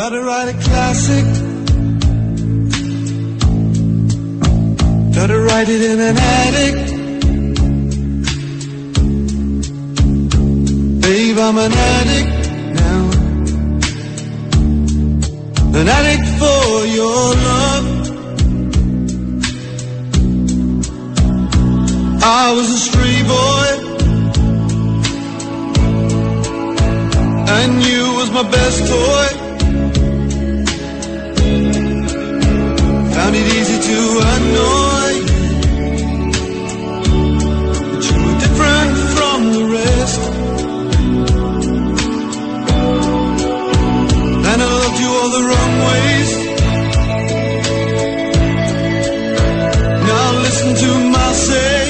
Got to write a classic. Got to write it in an attic. Babe, I'm an addict now. An addict for your love. I was a street boy, and you was my best toy. Found it easy to annoy you, but you were different from the rest. And I loved you all the wrong ways. Now listen to my say.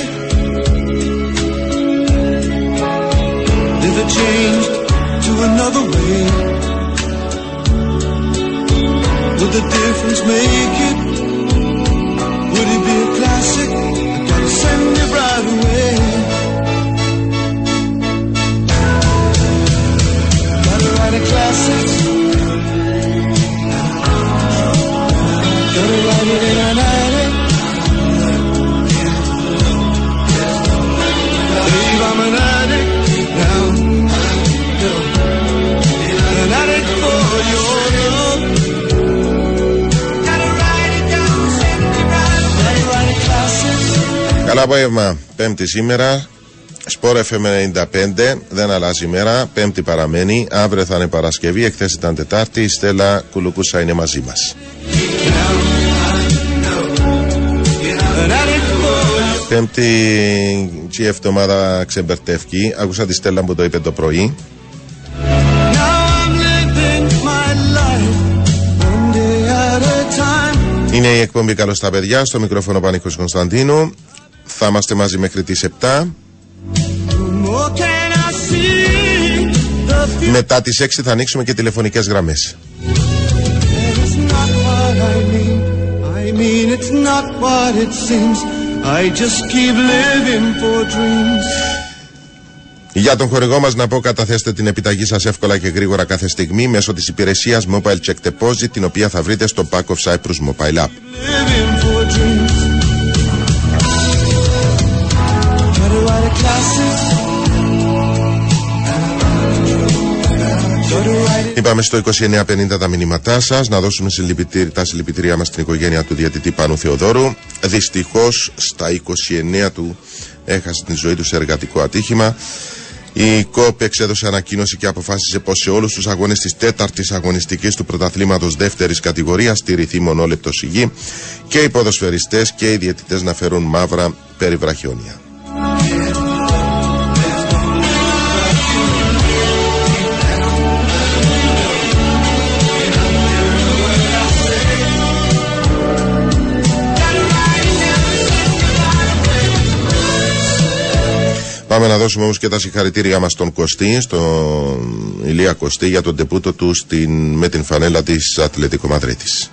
Never changed to another way. Would the difference make it? Would it be a classic? I gotta send it right away. Gotta write a classic. Gotta write it in an attic. Babe, I'm an addict now. An addict for your love. Καλό απόγευμα, Πέμπτη σήμερα. Σπορ FM 95, δεν αλλάζει η μέρα. Πέμπτη παραμένει. Αύριο θα είναι Παρασκευή. Εχθές ήταν Τετάρτη. Η Στέλλα Κουλουκούσα είναι μαζί μας. Πέμπτη, η εβδομάδα ξεμπερτεύκει. Άκουσα τη Στέλλα που το είπε το πρωί. Είναι η εκπομπή Καλώς τα παιδιά, στο μικρόφωνο Πανίκος Κωνσταντίνου. Θα είμαστε μαζί μέχρι τις 7. Μετά τις 6 θα ανοίξουμε και τηλεφωνικές γραμμές. Για τον χορηγό μας να πω, καταθέστε την επιταγή σας εύκολα και γρήγορα κάθε στιγμή μέσω της υπηρεσίας Mobile Check Deposit, την οποία θα βρείτε στο Bank of Cyprus Mobile App. Είπαμε στο 2950 τα μηνύματά σας, να δώσουμε τα συλληπιτήριά μας στην οικογένεια του διαιτητή Πάνου Θεοδόρου. Δυστυχώς στα 29 του έχασε την ζωή του σε εργατικό ατύχημα. Η ΚΟΠ εξέδωσε ανακοίνωση και αποφάσισε πως σε όλους τους αγώνες της τέταρτης αγωνιστικής του πρωταθλήματος δεύτερης κατηγορίας στηριθεί μονόλεπτο σιγή και οι ποδοσφαιριστές και οι διαιτητές να φέρουν μαύρα περιβραχιόνια. Πάμε να δώσουμε όμως και τα συγχαρητήριά μας στον Κωστή, στον Ηλία Κωστή, για τον τεπούτο του με την φανέλα της Ατλετικό Μαδρίτης.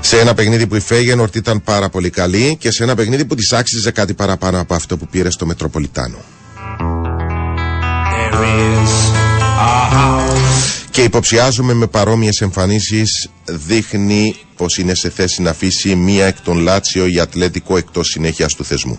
Σε ένα παιχνίδι που η Φέγενορτ ήταν πάρα πολύ καλή και σε ένα παιχνίδι που της άξιζε κάτι παραπάνω από αυτό που πήρε στο Μετροπολιτάνο. Και υποψιάζουμε με παρόμοιες εμφανίσεις, δείχνει πως είναι σε θέση να αφήσει μία εκ των Λάτσιο η Ατλετικό εκτός συνέχειας του θεσμού.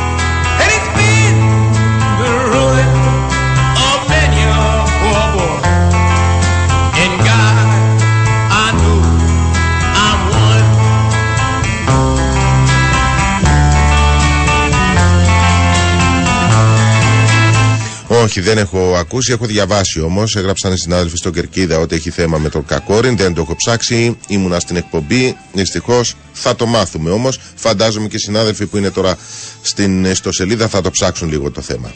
Όχι, δεν έχω ακούσει, έχω διαβάσει όμως. Έγραψαν οι συνάδελφοι στον Κερκίδα ότι έχει θέμα με τον Κακόριν. Δεν το έχω ψάξει. Ήμουνα στην εκπομπή. Δυστυχώς θα το μάθουμε όμως. Φαντάζομαι και οι συνάδελφοι που είναι τώρα στην ιστοσελίδα θα το ψάξουν λίγο το θέμα.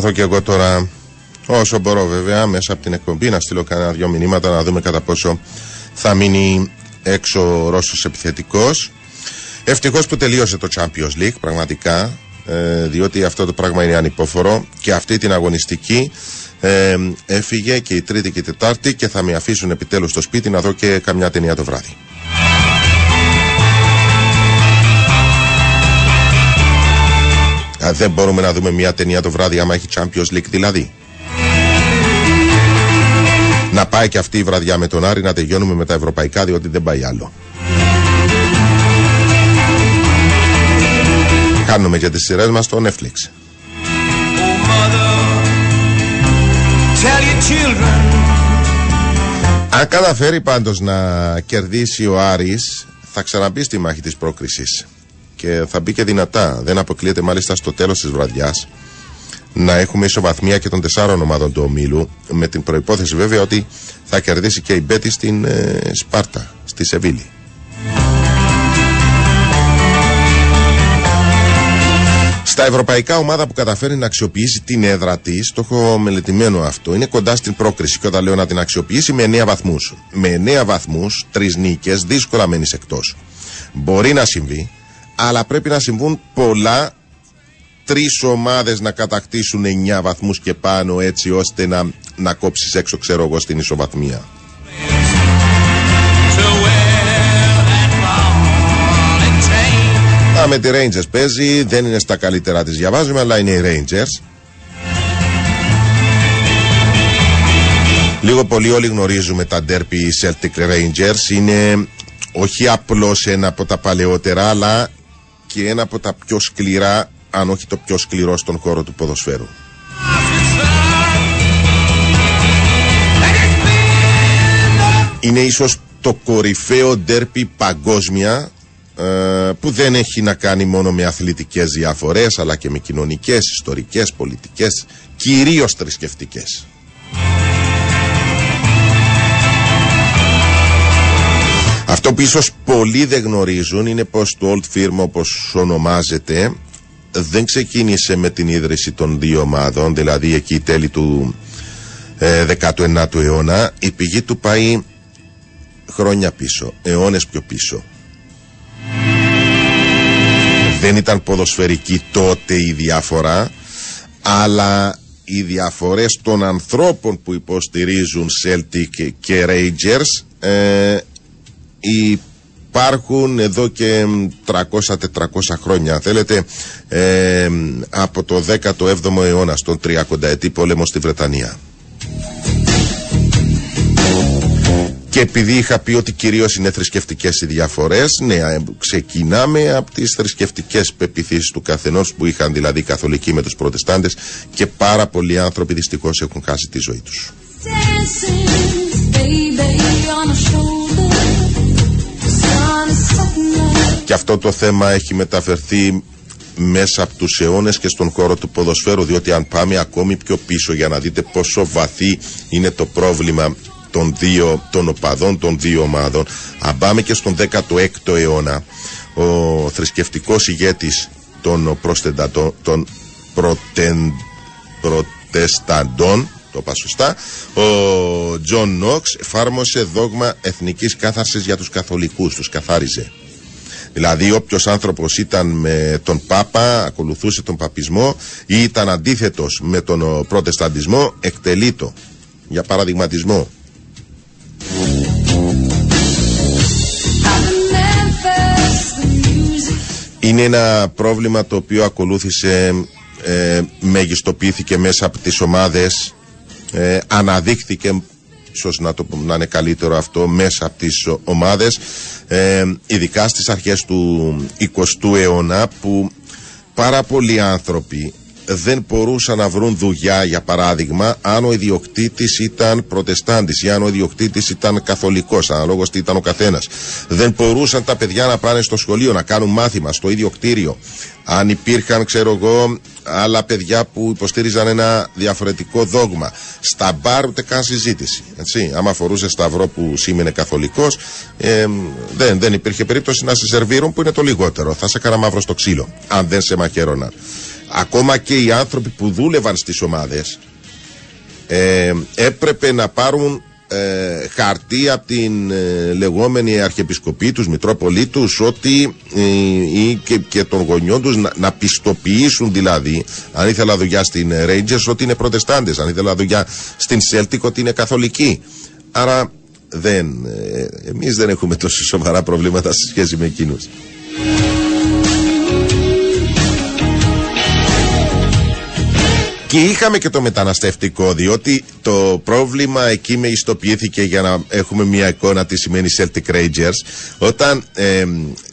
προσπαθώ και εγώ τώρα όσο μπορώ βέβαια μέσα από την εκπομπή να στείλω κανένα δυο μηνύματα να δούμε κατά πόσο θα μείνει έξω ο Ρώσος επιθετικός. Ευτυχώς που τελείωσε το Champions League πραγματικά, διότι αυτό το πράγμα είναι ανυπόφορο και αυτή την αγωνιστική έφυγε και η Τρίτη και η Τετάρτη και θα με αφήσουν επιτέλους στο σπίτι να δω και καμιά ταινία το βράδυ. Δεν μπορούμε να δούμε μια ταινία το βράδυ άμα έχει Champions League δηλαδή. Να πάει και αυτή η βραδιά με τον Άρη να τελειώνουμε με τα ευρωπαϊκά διότι δεν πάει άλλο. Κάνουμε και τις σειρές μας στο Netflix. Αν καταφέρει πάντως να κερδίσει ο Άρης θα ξαναμπεί στη μάχη της πρόκρισης και θα μπει και δυνατά. Δεν αποκλείεται μάλιστα στο τέλος της βραδιάς να έχουμε ισοβαθμία και των τεσσάρων ομάδων του ομίλου, με την προϋπόθεση βέβαια ότι θα κερδίσει και η Betis στην Σπάρτα, στη Σεβίλη. Στα ευρωπαϊκά ομάδα που καταφέρει να αξιοποιήσει την έδρα της, το έχω μελετημένο αυτό, είναι κοντά στην πρόκριση και όταν λέω να την αξιοποιήσει με 9 βαθμούς. Με 9 βαθμούς, 3 νίκες, δύσκολα μένεις εκτός. Μπορεί να συμβεί, αλλά πρέπει να συμβούν πολλά, 3 ομάδες να κατακτήσουν 9 βαθμούς και πάνω έτσι ώστε να κόψεις έξω ξέρω εγώ στην ισοβαθμία. Με τη Rangers παίζει, δεν είναι στα καλύτερα της διαβάζουμε, αλλά είναι οι Rangers. Λίγο πολύ όλοι γνωρίζουμε τα ντέρπι Celtic Rangers, είναι όχι απλώς ένα από τα παλαιότερα, αλλά και ένα από τα πιο σκληρά, αν όχι το πιο σκληρό στον χώρο του ποδοσφαίρου. Είναι ίσως το κορυφαίο ντέρπι παγκόσμια, που δεν έχει να κάνει μόνο με αθλητικές διαφορές αλλά και με κοινωνικές, ιστορικές, πολιτικές, κυρίως θρησκευτικές. Αυτό που ίσως πολλοί δεν γνωρίζουν είναι πως το Old Firm, όπως ονομάζεται, δεν ξεκίνησε με την ίδρυση των δύο ομάδων, δηλαδή εκεί τέλη του 19ου αιώνα. Η πηγή του πάει χρόνια πίσω, αιώνες πιο πίσω. Δεν ήταν ποδοσφαιρική τότε η διαφορά, αλλά οι διαφορές των ανθρώπων που υποστηρίζουν Celtic και Rangers υπάρχουν εδώ και 300-400 χρόνια, θέλετε, από το 17ο αιώνα στον 30ετή πόλεμο στη Βρετανία. Και επειδή είχα πει ότι κυρίως είναι θρησκευτικές οι διαφορές, ναι, ξεκινάμε από τις θρησκευτικές πεποιθήσεις του καθενός, που είχαν δηλαδή οι καθολικοί με τους προτεστάντες και πάρα πολλοί άνθρωποι δυστυχώς έχουν χάσει τη ζωή τους. Και αυτό το θέμα έχει μεταφερθεί μέσα από τους αιώνες και στον χώρο του ποδοσφαίρου, διότι αν πάμε ακόμη πιο πίσω για να δείτε πόσο βαθύ είναι το πρόβλημα των οπαδών των δύο ομάδων. Αν πάμε και στον 16ο αιώνα, ο θρησκευτικός ηγέτης των προτεσταντών, το είπα σωστά, ο John Knox εφάρμοσε δόγμα εθνικής κάθαρσης για τους καθολικούς, τους καθάριζε. Δηλαδή όποιος άνθρωπος ήταν με τον Πάπα, ακολουθούσε τον παπισμό ή ήταν αντίθετος με τον προτεσταντισμό, εκτελείτο για παραδειγματισμό. Είναι ένα πρόβλημα το οποίο ακολούθησε, μεγιστοποιήθηκε μέσα από τις ομάδες, αναδείχθηκε, ίσως να είναι καλύτερο αυτό, μέσα από τις ομάδες, ειδικά στις αρχές του 20ου αιώνα, που πάρα πολλοί άνθρωποι δεν μπορούσαν να βρουν δουλειά, για παράδειγμα, αν ο ιδιοκτήτης ήταν προτεστάντης ή αν ο ιδιοκτήτης ήταν καθολικός, αναλόγως τι ήταν ο καθένας. Δεν μπορούσαν τα παιδιά να πάνε στο σχολείο, να κάνουν μάθημα στο ίδιο κτίριο. Αν υπήρχαν, ξέρω εγώ, άλλα παιδιά που υποστήριζαν ένα διαφορετικό δόγμα. Στα μπαρ ούτε καν συζήτηση. Έτσι. Άμα φορούσε σταυρό που σήμαινε καθολικός, δεν υπήρχε περίπτωση να σε σερβίρουν, που είναι το λιγότερο. Θα σε έκανα μαύρο στο ξύλο, αν δεν σε μαχαίρωναν. ακόμα και οι άνθρωποι που δούλευαν στις ομάδες έπρεπε να πάρουν χαρτί από την λεγόμενη αρχιεπισκοπή τους, μητρόπολή τους, ότι και των γονιών τους να πιστοποιήσουν, δηλαδή αν ήθελα δουλειά στην Rangers ότι είναι Προτεστάντες, αν ήθελα δουλειά στην Celtic ότι είναι Καθολική. Άρα εμείς δεν έχουμε τόσο σοβαρά προβλήματα σε σχέση με εκείνους. Και είχαμε και το μεταναστευτικό, διότι το πρόβλημα εκεί με ιστοποιήθηκε για να έχουμε μια εικόνα τι σημαίνει Celtic Rangers. Όταν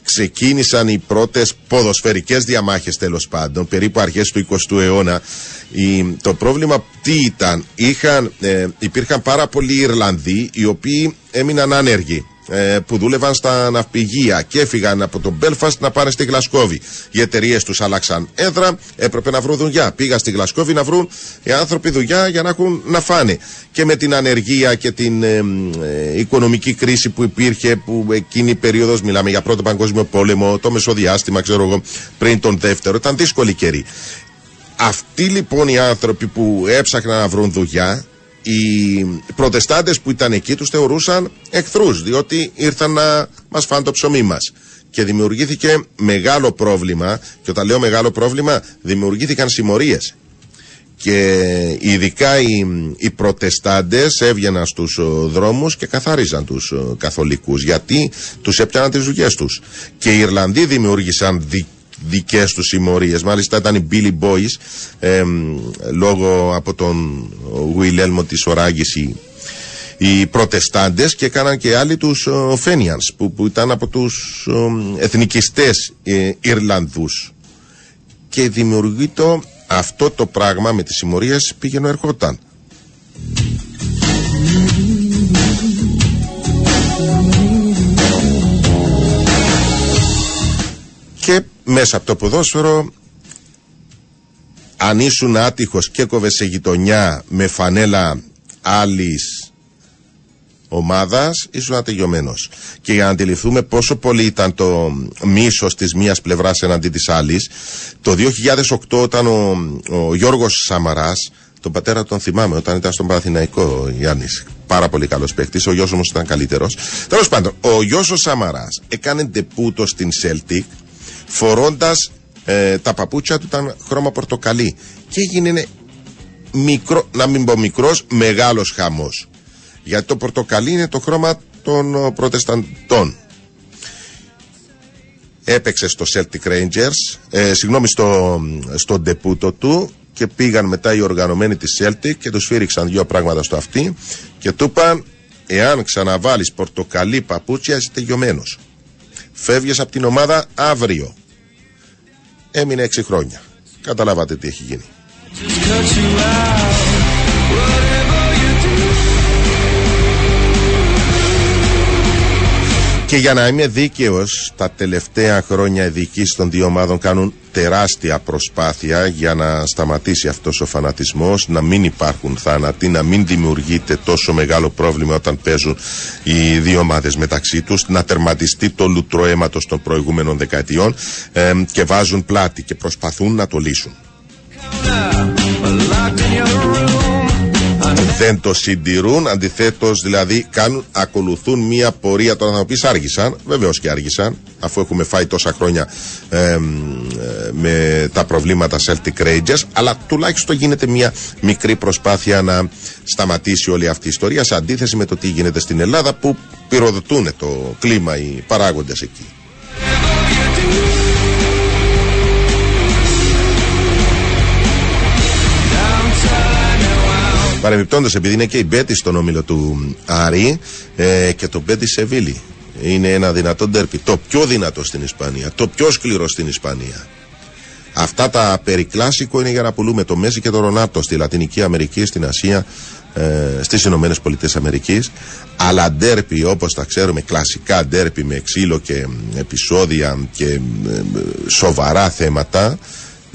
ξεκίνησαν οι πρώτες ποδοσφαιρικές διαμάχες, τέλος πάντων, περίπου αρχές του 20ου αιώνα, το πρόβλημα τι ήταν? Υπήρχαν πάρα πολλοί Ιρλανδοί οι οποίοι έμειναν άνεργοι, που δούλευαν στα ναυπηγεία και έφυγαν από τον Belfast να πάνε στη Γλασκόβη. Οι εταιρείες τους αλλάξαν έδρα, έπρεπε να βρουν δουλειά. Πήγαν στη Γλασκόβη να βρουν οι άνθρωποι δουλειά για να έχουν να φάνε. Και με την ανεργία και την οικονομική κρίση που υπήρχε, που εκείνη η περίοδος, μιλάμε για Πρώτο Παγκόσμιο Πόλεμο, το μεσοδιάστημα, ξέρω εγώ, πριν τον δεύτερο, ήταν δύσκολη καιρή. Αυτοί λοιπόν οι άνθρωποι που έψαχναν να βρουν δουλειά, οι Προτεστάντες που ήταν εκεί τους θεωρούσαν εχθρούς, διότι ήρθαν να μας φάνε το ψωμί μας. Και δημιουργήθηκε μεγάλο πρόβλημα, και όταν λέω μεγάλο πρόβλημα, δημιουργήθηκαν συμμορίες. Και ειδικά οι Προτεστάντες έβγαιναν στους δρόμους και καθάριζαν τους Καθολικούς, γιατί τους έπιαναν τις δουλειές τους. Και οι Ιρλανδοί δημιούργησαν δικές τους συμμορίες, μάλιστα ήταν οι Billy Boys, λόγω από τον Γουιλέλμο της Οράγης οι Προτεστάντες, και έκαναν και άλλοι τους Fenians που ήταν από τους εθνικιστές Ιρλανδούς, και δημιουργείται αυτό το πράγμα με τις συμμορίες, πήγαινε ερχόταν. Και μέσα από το ποδόσφαιρο, αν ήσουν άτυχος και κόβες σε γειτονιά με φανέλα άλλης ομάδας, ήσουν ατελειωμένος. Και για να αντιληφθούμε πόσο πολύ ήταν το μίσος της μίας πλευράς εναντί της άλλης, το 2008 όταν ο Γιώργος Σαμαράς, τον πατέρα τον θυμάμαι, όταν ήταν στον Παναθηναϊκό, Γιάννης, πάρα πολύ καλός παίκτης, ο γιος όμως ήταν καλύτερος. Τέλος πάντων, ο γιος ο Σαμαράς έκανε ντεπούτο στην Celtic, φορώντας τα παπούτσια του ήταν χρώμα πορτοκαλί, και έγινε μεγάλος χαμός, γιατί το πορτοκαλί είναι το χρώμα των Προτεσταντών. Έπαιξε στο Celtic Rangers, στο ντεπούτο του, και πήγαν μετά οι οργανωμένοι της Celtic και του σφύριξαν δύο πράγματα στο αυτί και του είπαν, εάν ξαναβάλεις πορτοκαλί παπούτσια είσαι τελειωμένος, φεύγες από την ομάδα αύριο. Έμεινε 6 χρόνια. Καταλάβατε τι έχει γίνει. Και για να είμαι δίκαιος, τα τελευταία χρόνια οι διοικήσεις των δύο ομάδων κάνουν τεράστια προσπάθεια για να σταματήσει αυτός ο φανατισμός, να μην υπάρχουν θάνατοι, να μην δημιουργείται τόσο μεγάλο πρόβλημα όταν παίζουν οι δύο ομάδες μεταξύ τους, να τερματιστεί το λούτρο αίματος των προηγούμενων δεκαετιών, και βάζουν πλάτη και προσπαθούν να το λύσουν. Δεν το συντηρούν, αντιθέτως δηλαδή ακολουθούν μια πορεία. Τώρα θα μου πεις, άργησαν, βεβαίως και άργησαν, αφού έχουμε φάει τόσα χρόνια με τα προβλήματα Celtic Rangers, αλλά τουλάχιστον γίνεται μια μικρή προσπάθεια να σταματήσει όλη αυτή η ιστορία, σε αντίθεση με το τι γίνεται στην Ελλάδα, που πυροδοτούν το κλίμα οι παράγοντες εκεί. Παρεμπιπτόντως, επειδή είναι και η Betis στον όμιλο του Άρη, και το Betis Seville είναι ένα δυνατό ντέρπι, το πιο δυνατό στην Ισπανία, το πιο σκληρό στην Ισπανία. Αυτά τα περικλάσικο είναι για να πουλούμε το Μέση και το Ρονάρτο στη Λατινική Αμερική, στην Ασία, στις Ηνωμένες Πολιτείες Αμερικής. Αλλά ντέρπι όπως τα ξέρουμε, κλασικά ντέρπι με ξύλο και επεισόδια και σοβαρά θέματα,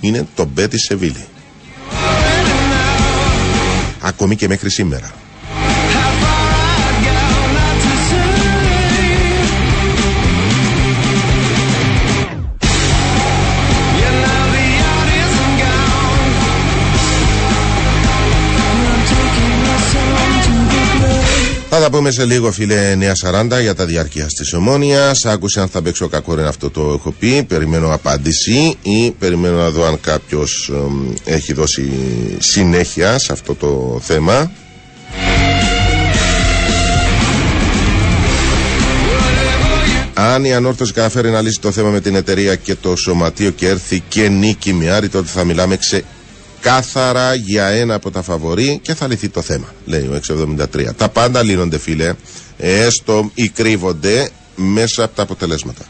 είναι το Betis Seville. Ακόμη και μέχρι σήμερα. Θα τα πούμε σε λίγο, φίλε 9.40, για τα διάρκεια τη Ομόνοια. Άκουσε αν θα παίξω ο Κακόριν, αυτό το έχω πει. Περιμένω απάντηση ή περιμένω να δω αν κάποιο έχει δώσει συνέχεια σε αυτό το θέμα. Αν η Ανόρθωση καταφέρει να λύσει το θέμα με την εταιρεία και το σωματείο και έρθει και νίκη μιάρη, τότε θα μιλάμε ξεκάθαρα για ένα από τα φαβορί και θα λυθεί το θέμα, λέει ο 673. Τα πάντα λύνονται, φίλε, έστω ή κρύβονται μέσα από τα αποτελέσματα.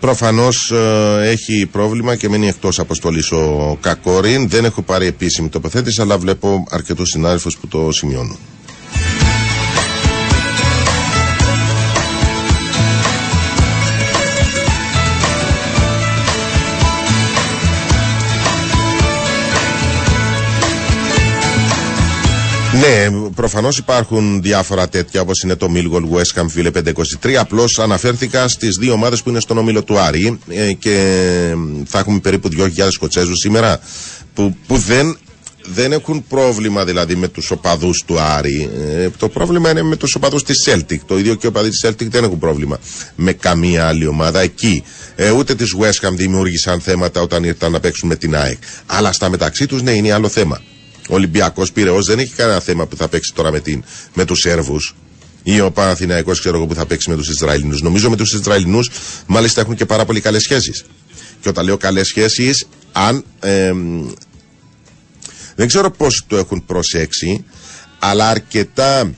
Προφανώς έχει πρόβλημα και μένει εκτός αποστολής ο Κακόριν. Δεν έχω πάρει επίσημη τοποθέτηση, αλλά βλέπω αρκετούς συνάδελφους που το σημειώνουν. Ναι, προφανώς υπάρχουν διάφορα τέτοια, όπως είναι το Millwall West Ham, φίλε 523. Απλώς αναφέρθηκα στις δύο ομάδες που είναι στον όμιλο του Άρη και θα έχουμε περίπου 2.000 Σκοτσέζους σήμερα που δεν έχουν πρόβλημα, δηλαδή, με τους οπαδούς του Άρη. Το πρόβλημα είναι με τους οπαδούς της Celtic. Το ίδιο και οι οπαδοί της Celtic δεν έχουν πρόβλημα με καμία άλλη ομάδα εκεί. Ούτε της West Ham δημιούργησαν θέματα όταν ήρθαν να παίξουν με την ΑΕΚ. Αλλά στα μεταξύ τους, ναι, είναι άλλο θέμα. Ο Ολυμπιακός Πειραιώς δεν έχει κανένα θέμα που θα παίξει τώρα με τους Σέρβους, ή ο Παναθηναϊκός, ξέρω εγώ, που θα παίξει με τους Ισραηλινούς. Νομίζω με τους Ισραηλινούς μάλιστα έχουν και πάρα πολύ καλές σχέσεις. Και όταν λέω καλές σχέσεις, αν. Δεν ξέρω πώς το έχουν προσέξει, αλλά αρκετά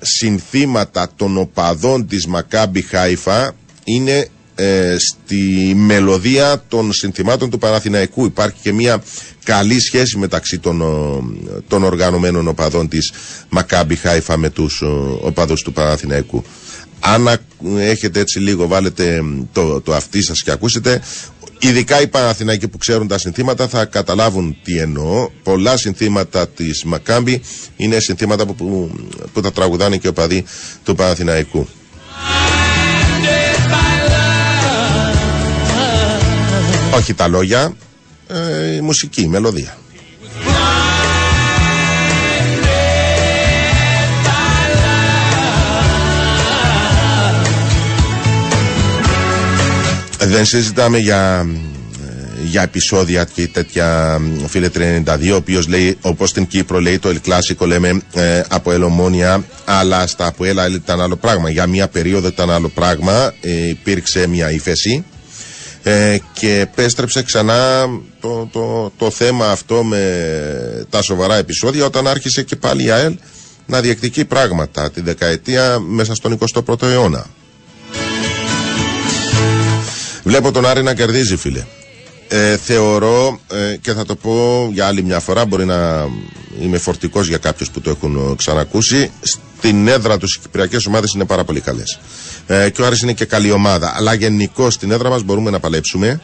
συνθήματα των οπαδών της Μακάμπι Χάιφα είναι στη μελωδία των συνθημάτων του Παναθηναϊκού. Υπάρχει και μια καλή σχέση μεταξύ των οργανωμένων οπαδών της Μακάμπι Χάιφα με τους οπαδούς του Παναθηναϊκού. Αν έχετε έτσι λίγο, βάλετε το αυτί σας και ακούσετε, ειδικά οι Παναθηναϊκοί που ξέρουν τα συνθήματα θα καταλάβουν τι εννοώ. Πολλά συνθήματα της Μακάμπι είναι συνθήματα που τα τραγουδάνε και οι οπαδοί του Παναθηναϊκού. Όχι τα λόγια, η μουσική, η μελωδία. Δεν συζητάμε για επεισόδια και τέτοια, φίλε 32, ο οποίος λέει, όπως στην Κύπρο λέει το El Clásico, λέμε APOEL Ομόνοια, αλλά στα APOEL ήταν άλλο πράγμα. Για μια περίοδο ήταν άλλο πράγμα, υπήρξε μια ύφεση. Και επέστρεψε ξανά το θέμα αυτό με τα σοβαρά επεισόδια όταν άρχισε και πάλι η ΑΕΛ να διεκδικεί πράγματα τη δεκαετία μέσα στον 21ο αιώνα. Βλέπω τον Άρη να κερδίζει, φίλε. Θεωρώ, και θα το πω για άλλη μια φορά, μπορεί να είμαι φορτικός για κάποιους που το έχουν ξανακούσει, στην έδρα τους οι κυπριακές ομάδες είναι πάρα πολύ καλές, και ο Άρης είναι και καλή ομάδα, αλλά γενικώς στην έδρα μας μπορούμε να παλέψουμε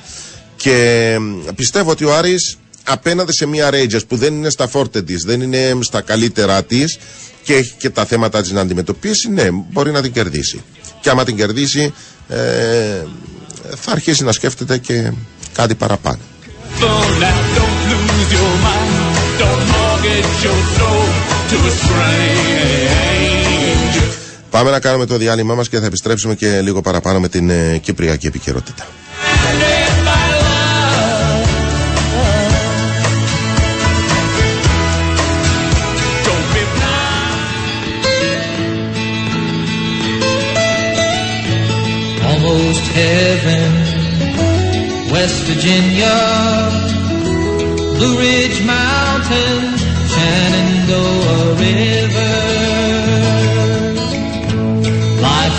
και πιστεύω ότι ο Άρης απέναντι σε μια Rangers που δεν είναι στα φόρτε της, δεν είναι στα καλύτερα της και έχει και τα θέματα της να αντιμετωπίσει, ναι, μπορεί να την κερδίσει, και άμα την κερδίσει θα αρχίσει να σκέφτεται και κάτι παραπάνω. Πάμε να κάνουμε το διάλειμμα μας και θα επιστρέψουμε και λίγο παραπάνω με την κυπριακή επικαιρότητα. Almost heaven, West Virginia, Blue Ridge Mountain, Shenandoah River. Life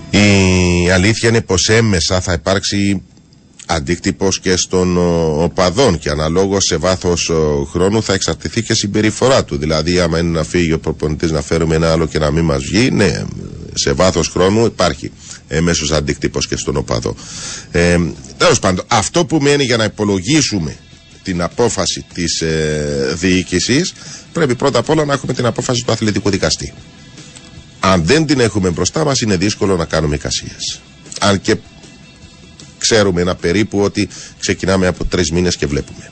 Η αλήθεια είναι πως έμμεσα θα υπάρξει αντίκτυπος και στον οπαδόν, και αναλόγως σε βάθος χρόνου θα εξαρτηθεί και συμπεριφορά του. Δηλαδή, άμα είναι να φύγει ο προπονητής, να φέρουμε ένα άλλο και να μην μας βγει, ναι, σε βάθος χρόνου υπάρχει μέσος αντίκτυπος και στον οπαδό. Τέλος πάντων, αυτό που μένει για να υπολογίσουμε την απόφαση της διοίκησης, πρέπει πρώτα απ' όλα να έχουμε την απόφαση του αθλητικού δικαστή. Αν δεν την έχουμε μπροστά μας, είναι δύσκολο να κάνουμε εικασίες. Αν και ξέρουμε ένα περίπου ότι ξεκινάμε από 3 μήνες και βλέπουμε.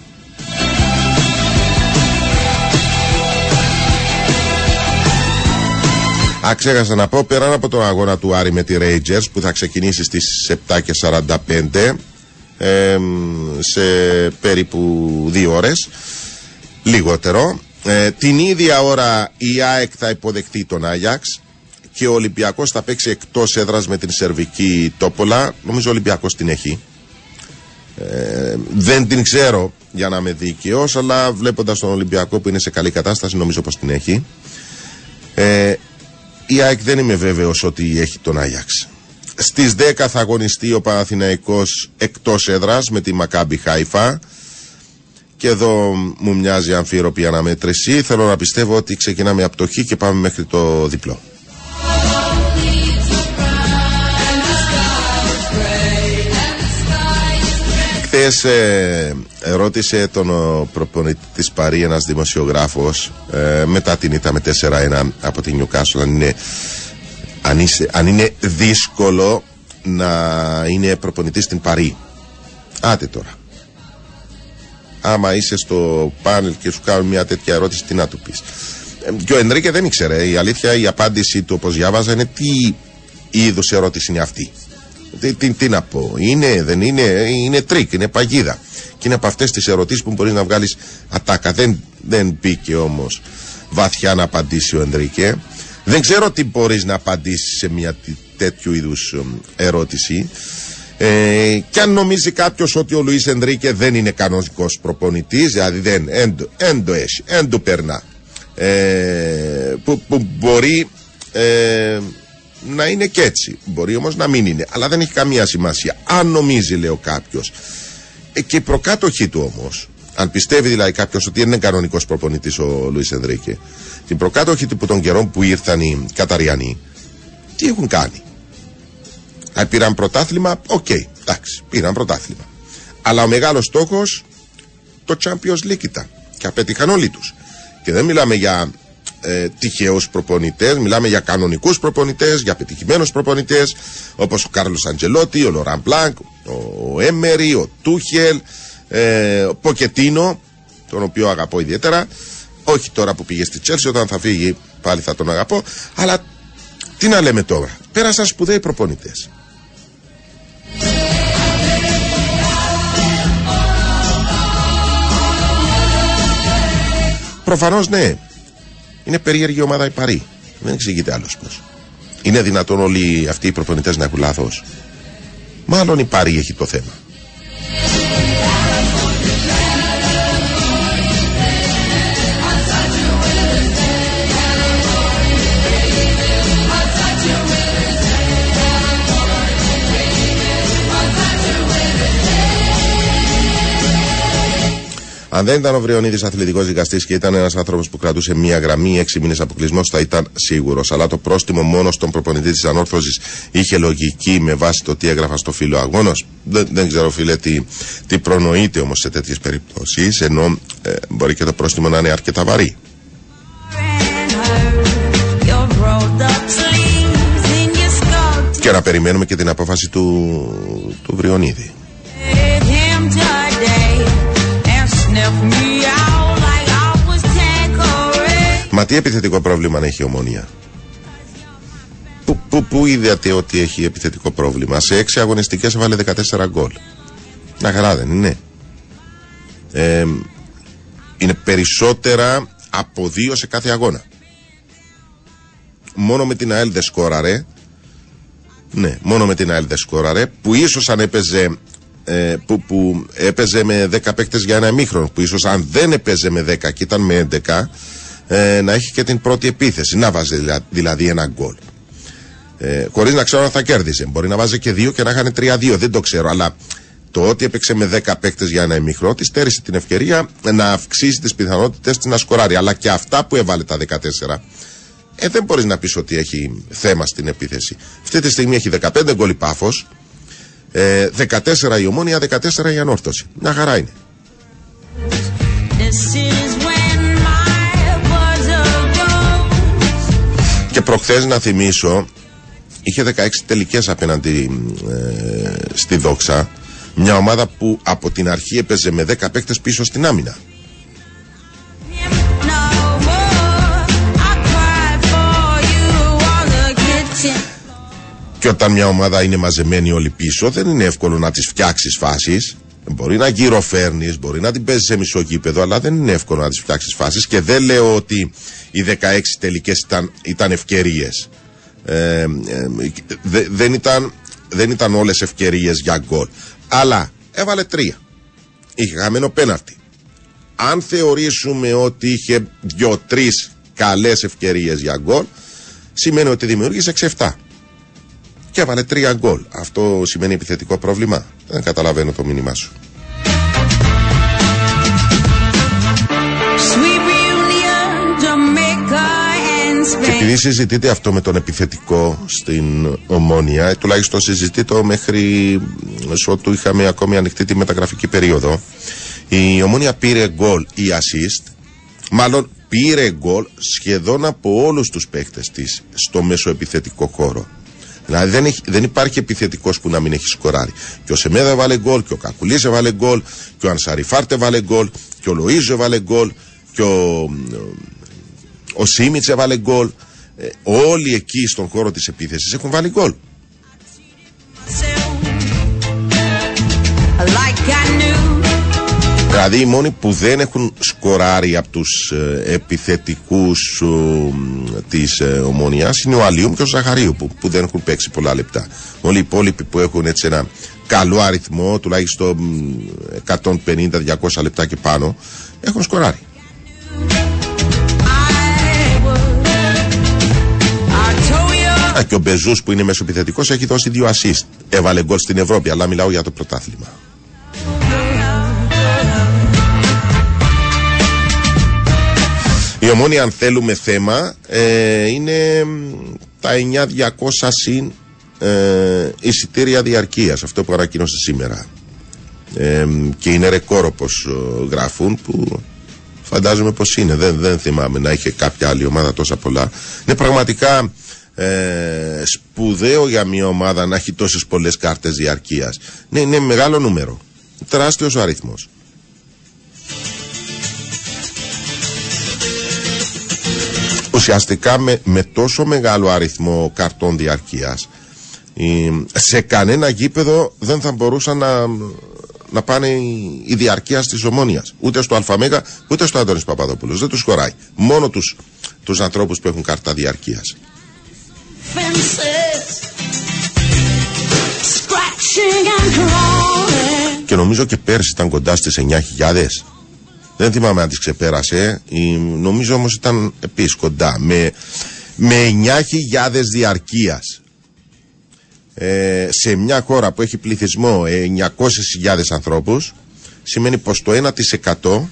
Ξέχασα να πω, πέραν από τον αγώνα του Άρη με τη Rangers που θα ξεκινήσει στις 7:45, σε περίπου 2 ώρες λιγότερο, την ίδια ώρα η ΑΕΚ θα υποδεχτεί τον Ajax και ο Ολυμπιακός θα παίξει εκτός έδρας με την σερβική Τόπολα. Νομίζω ο Ολυμπιακός την έχει, δεν την ξέρω για να είμαι δίκαιος, αλλά βλέποντας τον Ολυμπιακό που είναι σε καλή κατάσταση, νομίζω πως την έχει. Η ΑΕΚ δεν είμαι βέβαιος ότι έχει τον Άγιαξ. Στις 10 θα αγωνιστεί ο Παναθηναϊκός εκτός έδρας με τη Μακάμπι Χάιφα. Και εδώ μου μοιάζει αμφίροπη αναμέτρηση. Θέλω να πιστεύω ότι ξεκινάμε από το Χ και πάμε μέχρι το διπλό. Χθες ρώτησε τον προπονητή της Παρί ένας δημοσιογράφος, μετά την ήττα με 4-1 από την Νιουκάσολ, αν είναι δύσκολο να είναι προπονητής στην Παρί. Άτε τώρα. άμα είσαι στο πάνελ και σου κάνουν μια τέτοια ερώτηση, τι να του πεις. Και ο Ενρίκε δεν ήξερε. Η αλήθεια, η απάντηση του, όπως διάβαζα, είναι τι είδους ερώτηση είναι αυτή. Τι να πω, είναι, δεν είναι, είναι τρίκ, είναι παγίδα. Και είναι από αυτές τις ερωτήσεις που μπορείς να βγάλεις ατάκα. Δεν μπήκε όμως βαθιά να απαντήσει ο Ενρίκε. Δεν ξέρω τι μπορείς να απαντήσεις σε μια τέτοιου είδους ερώτηση. Και αν νομίζει κάποιος ότι ο Λουίς Ενρίκε δεν είναι κανονικός προπονητής, δηλαδή δεν το περνά, που μπορεί να είναι και έτσι, μπορεί όμως να μην είναι, αλλά δεν έχει καμία σημασία. Αν νομίζει, λέω, κάποιος, και η προκάτοχή του όμως, αν πιστεύει δηλαδή κάποιος ότι είναι κανονικός προπονητής ο Λουίς Ενρίκε, την προκάτοχή του που των καιρών που ήρθαν οι Καταριανοί, τι έχουν κάνει? Πήραν πρωτάθλημα, οκ, εντάξει, πήραν πρωτάθλημα. Αλλά ο μεγάλος στόχος, το Champions League ήταν. Και απέτυχαν όλοι τους. Και δεν μιλάμε για τυχαίους προπονητές, μιλάμε για κανονικούς προπονητές, για πετυχημένους προπονητές, όπως ο Κάρλος Αντζελότη, ο Λοραν Μπλανκ, ο Έμερι, ο Τούχελ, ο Ποκετίνο, τον οποίο αγαπώ ιδιαίτερα. Όχι τώρα που πήγε στη Chelsea, όταν θα φύγει πάλι θα τον αγαπώ. Αλλά τι να λέμε τώρα, πέρασαν σπουδαίοι προπονητές. Προφανώς ναι, είναι περίεργη ομάδα η Παρί. Δεν εξηγείται άλλος πως. Είναι δυνατόν όλοι αυτοί οι προπονητές να έχουν λάθος? Μάλλον η Παρί έχει το θέμα. Αν δεν ήταν ο Βρεονίδης αθλητικός δικαστής και ήταν ένας άνθρωπος που κρατούσε μία γραμμή 6 μήνες αποκλεισμός, θα ήταν σίγουρος. Αλλά το πρόστιμο μόνο στον προπονητή της Ανόρθωσης είχε λογική με βάση το τι έγραφα στο φύλλο αγώνος. Δεν ξέρω, φίλε, τι προνοείται όμως σε τέτοιες περιπτώσεις, ενώ μπορεί και το πρόστιμο να είναι αρκετά βαρύ. Και να περιμένουμε και την απόφαση του Βρεονίδη. Μα τι επιθετικό πρόβλημα έχει η Ομόνοια? Πού είδατε ότι έχει επιθετικό πρόβλημα? Σε 6 αγωνιστικές έβαλε 14 γκολ. Να χαρά δεν είναι? Είναι περισσότερα από 2 σε κάθε αγώνα. Μόνο με την ΑΕΛ δεν σκόραρε. Ναι, μόνο με την ΑΕΛ δεν σκόραρε, που ίσως αν έπαιζε που έπαιζε με 10 παίκτες για ένα ημίχρονο, που ίσως αν δεν έπαιζε με 10 και ήταν με 11, να έχει και την πρώτη επίθεση, να βάζει δηλαδή ένα γκολ, χωρίς να ξέρω αν θα κέρδιζε. Μπορεί να βάζει και 2 και να είχαν 3-2, δεν το ξέρω, αλλά το ότι έπαιξε με 10 παίκτες για ένα ημίχρονο της στέρισε την ευκαιρία να αυξήσει τις πιθανότητες της να σκοράρει. Αλλά και αυτά που έβαλε τα 14, δεν μπορείς να πεις ότι έχει θέμα στην επίθεση. Αυτή τη στιγμή έχει 15 γκολ η Πάφος, 14 η Ομόνοια, 14 η Ανόρθωση. Μια χαρά είναι. Και προχθές, να θυμίσω, είχε 16 τελικές απέναντι στη Δόξα. Μια ομάδα που από την αρχή έπαιζε με 10 παίκτες πίσω στην άμυνα. Και όταν μια ομάδα είναι μαζεμένη όλη πίσω, δεν είναι εύκολο να τις φτιάξεις φάσεις. Μπορεί να γυροφέρνεις, μπορεί να την παίζεις σε μισό γήπεδο, αλλά δεν είναι εύκολο να τις φτιάξεις φάσεις. Και δεν λέω ότι οι 16 τελικές ήταν ευκαιρίες. Δεν ήταν όλες ευκαιρίες για γκολ. Αλλά έβαλε 3. Είχε χαμένο πέναλτι. Αν θεωρήσουμε ότι είχε 2-3 καλές ευκαιρίες για γκολ, σημαίνει ότι δημιούργησε 6-7. Και έβαλε 3 γκολ. Αυτό σημαίνει επιθετικό πρόβλημα? Δεν καταλαβαίνω το μήνυμά σου. Και επειδή συζητείτε αυτό με τον επιθετικό στην Ομόνοια, τουλάχιστον συζητείτε το μέχρι ότου είχαμε ακόμη ανοιχτή τη μεταγραφική περίοδο, η Ομόνοια πήρε γκολ ή assist, μάλλον πήρε γκολ σχεδόν από όλους τους παίκτες της στο μέσο επιθετικό χώρο. Δηλαδή δεν υπάρχει επιθετικός που να μην έχει σκοράρει. Και ο Σεμέδα βάλε γκολ, και ο Κακουλίζε βάλε γκολ, και ο Ανσαριφάρτε βάλε γκολ, και ο Λοίζο βάλε γκολ, και ο Σίμιτσε βάλε γκολ. Όλοι εκεί στον χώρο της επίθεσης έχουν βάλει γκολ. Δηλαδή οι μόνοι που δεν έχουν σκοράρει από τους επιθετικούς της Ομονιάς είναι ο Αλίου και ο Ζαχαρίου που δεν έχουν παίξει πολλά λεπτά. Όλοι οι υπόλοιποι που έχουν έτσι ένα καλό αριθμό, τουλάχιστον 150-200 λεπτά και πάνω, έχουν σκοράρει. Και ο Μπεζούς που είναι μεσοεπιθετικός έχει δώσει 2 assist. Έβαλε γκολ στην Ευρώπη, αλλά μιλάω για το πρωτάθλημα. Η Ομόνια, αν θέλουμε θέμα, είναι τα 9.200 συν εισιτήρια διαρκείας, αυτό που ανακοίνωσε σήμερα. Και είναι ρεκόρ όπως γράφουν, που φαντάζομαι πως είναι. Δεν θυμάμαι να είχε κάποια άλλη ομάδα τόσα πολλά. Είναι πραγματικά σπουδαίο για μια ομάδα να έχει τόσες πολλές κάρτες διαρκείας. Ναι, είναι μεγάλο νούμερο, τεράστιος ο αριθμός. Ουσιαστικά με τόσο μεγάλο αριθμό καρτών διαρκείας, σε κανένα γήπεδο δεν θα μπορούσαν να πάνε η διαρκείας της Ομόνιας, ούτε στο Αλφαμέγα ούτε στο Αντώνης Παπαδόπουλος. Δεν τους χωράει, μόνο τους ανθρώπους που έχουν κάρτα διαρκείας. Και νομίζω και πέρσι ήταν κοντά στις 9.000. Δεν θυμάμαι αν τις ξεπέρασε. Νομίζω όμως ήταν επίσης κοντά, με 9.000 διαρκείας. Σε μια χώρα που έχει πληθυσμό 900.000 ανθρώπους, σημαίνει πως το 1%,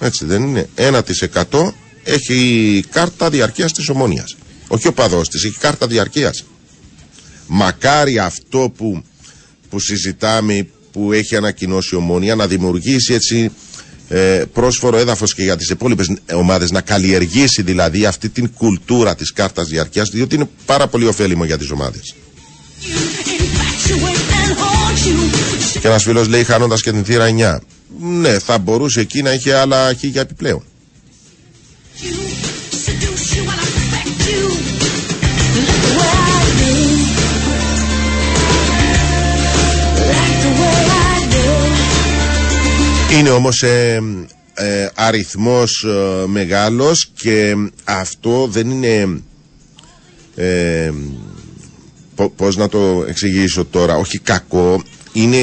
έτσι δεν είναι, 1% έχει κάρτα διαρκείας της Ομόνιας. Όχι ο παδός της, έχει κάρτα διαρκείας. Μακάρι αυτό που συζητάμε, που έχει ανακοινώσει η Ομόνια, να δημιουργήσει έτσι πρόσφορο έδαφος και για τις υπόλοιπες ομάδες, να καλλιεργήσει δηλαδή αυτή την κουλτούρα της κάρτας διαρκείας, διότι είναι πάρα πολύ ωφέλιμο για τις ομάδες. Και ένας φίλος λέει, χάνοντας και την θύρα 9, ναι, θα μπορούσε εκεί να είχε άλλα χίλια επιπλέον. Είναι όμως αριθμός μεγάλος, και αυτό δεν είναι, πώς να το εξηγήσω τώρα, όχι κακό,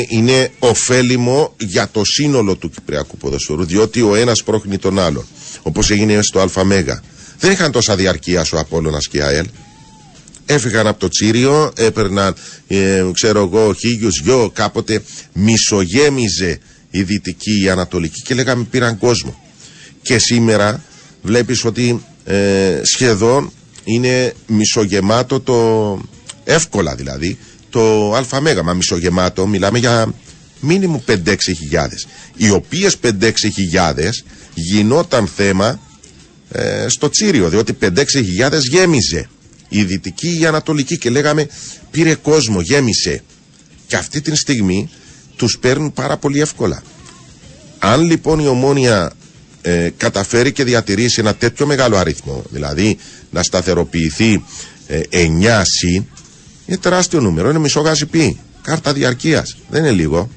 είναι ωφέλιμο για το σύνολο του κυπριακού ποδοσφαίρου, διότι ο ένας πρόχνει τον άλλον, όπως έγινε στο Αλφαμέγα. Δεν είχαν τόσα διαρκείας ο Απόλλωνας και η ΑΕΛ. Έφυγαν από το Τσίριο, έπαιρναν, ξέρω εγώ, Χίγιους Γιώ, κάποτε μισογέμιζε η δυτική, η ανατολική, και λέγαμε πήραν κόσμο. Και σήμερα βλέπεις ότι σχεδόν είναι μισογεμάτο εύκολα δηλαδή, το Αλφαμέγα. Μα μισογεμάτο μιλάμε για μήνυμου 5-6 χιλιάδες, οι οποίες 5-6 χιλιάδες γινόταν θέμα στο Τσίριο, διότι 5-6 χιλιάδες γέμιζε η δυτική, η ανατολική, και λέγαμε πήρε κόσμο, γέμισε. Και αυτή τη στιγμή τους παίρνουν πάρα πολύ εύκολα. Αν λοιπόν η Ομόνια καταφέρει και διατηρήσει ένα τέτοιο μεγάλο αριθμό, δηλαδή να σταθεροποιηθεί 9 συ, είναι τεράστιο νούμερο, είναι μισό γάζι πι, κάρτα διαρκείας, δεν είναι λίγο.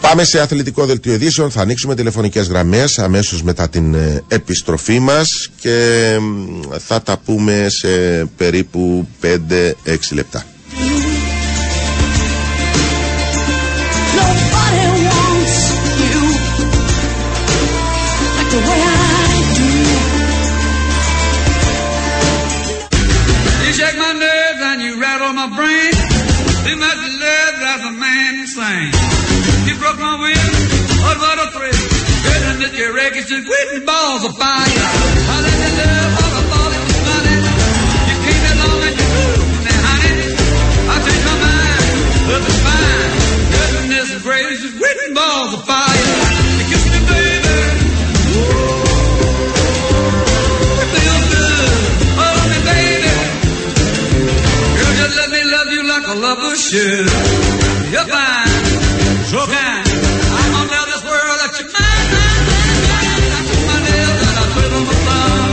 Πάμε σε αθλητικό δελτίο ειδήσεων, θα ανοίξουμε τηλεφωνικές γραμμές αμέσως μετά την επιστροφή μας και θα τα πούμε σε περίπου 5-6 λεπτά. should. You're fine, so kind. I'm gonna tell this world that you're mine, mine. I took my nails and I put it on my thumb.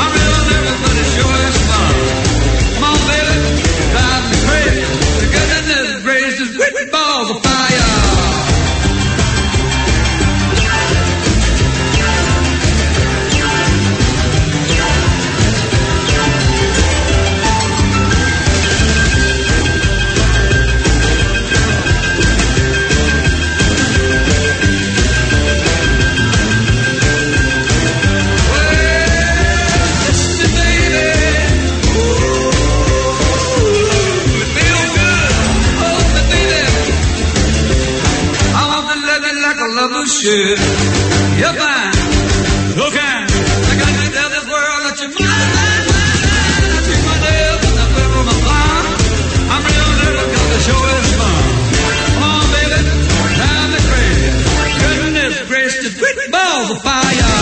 I'm real nervous, but it sure is fun. Come on, baby, you drive me crazy. The goodness is gracious, with balls of fire. You're fine, so kind. I got to tell this world that you're mine, mine, mine. I treat my nails and I flip on my palm. I'm real nervous 'cause the show is fun. Come on, baby, drive me crazy. Goodness gracious, with balls of fire.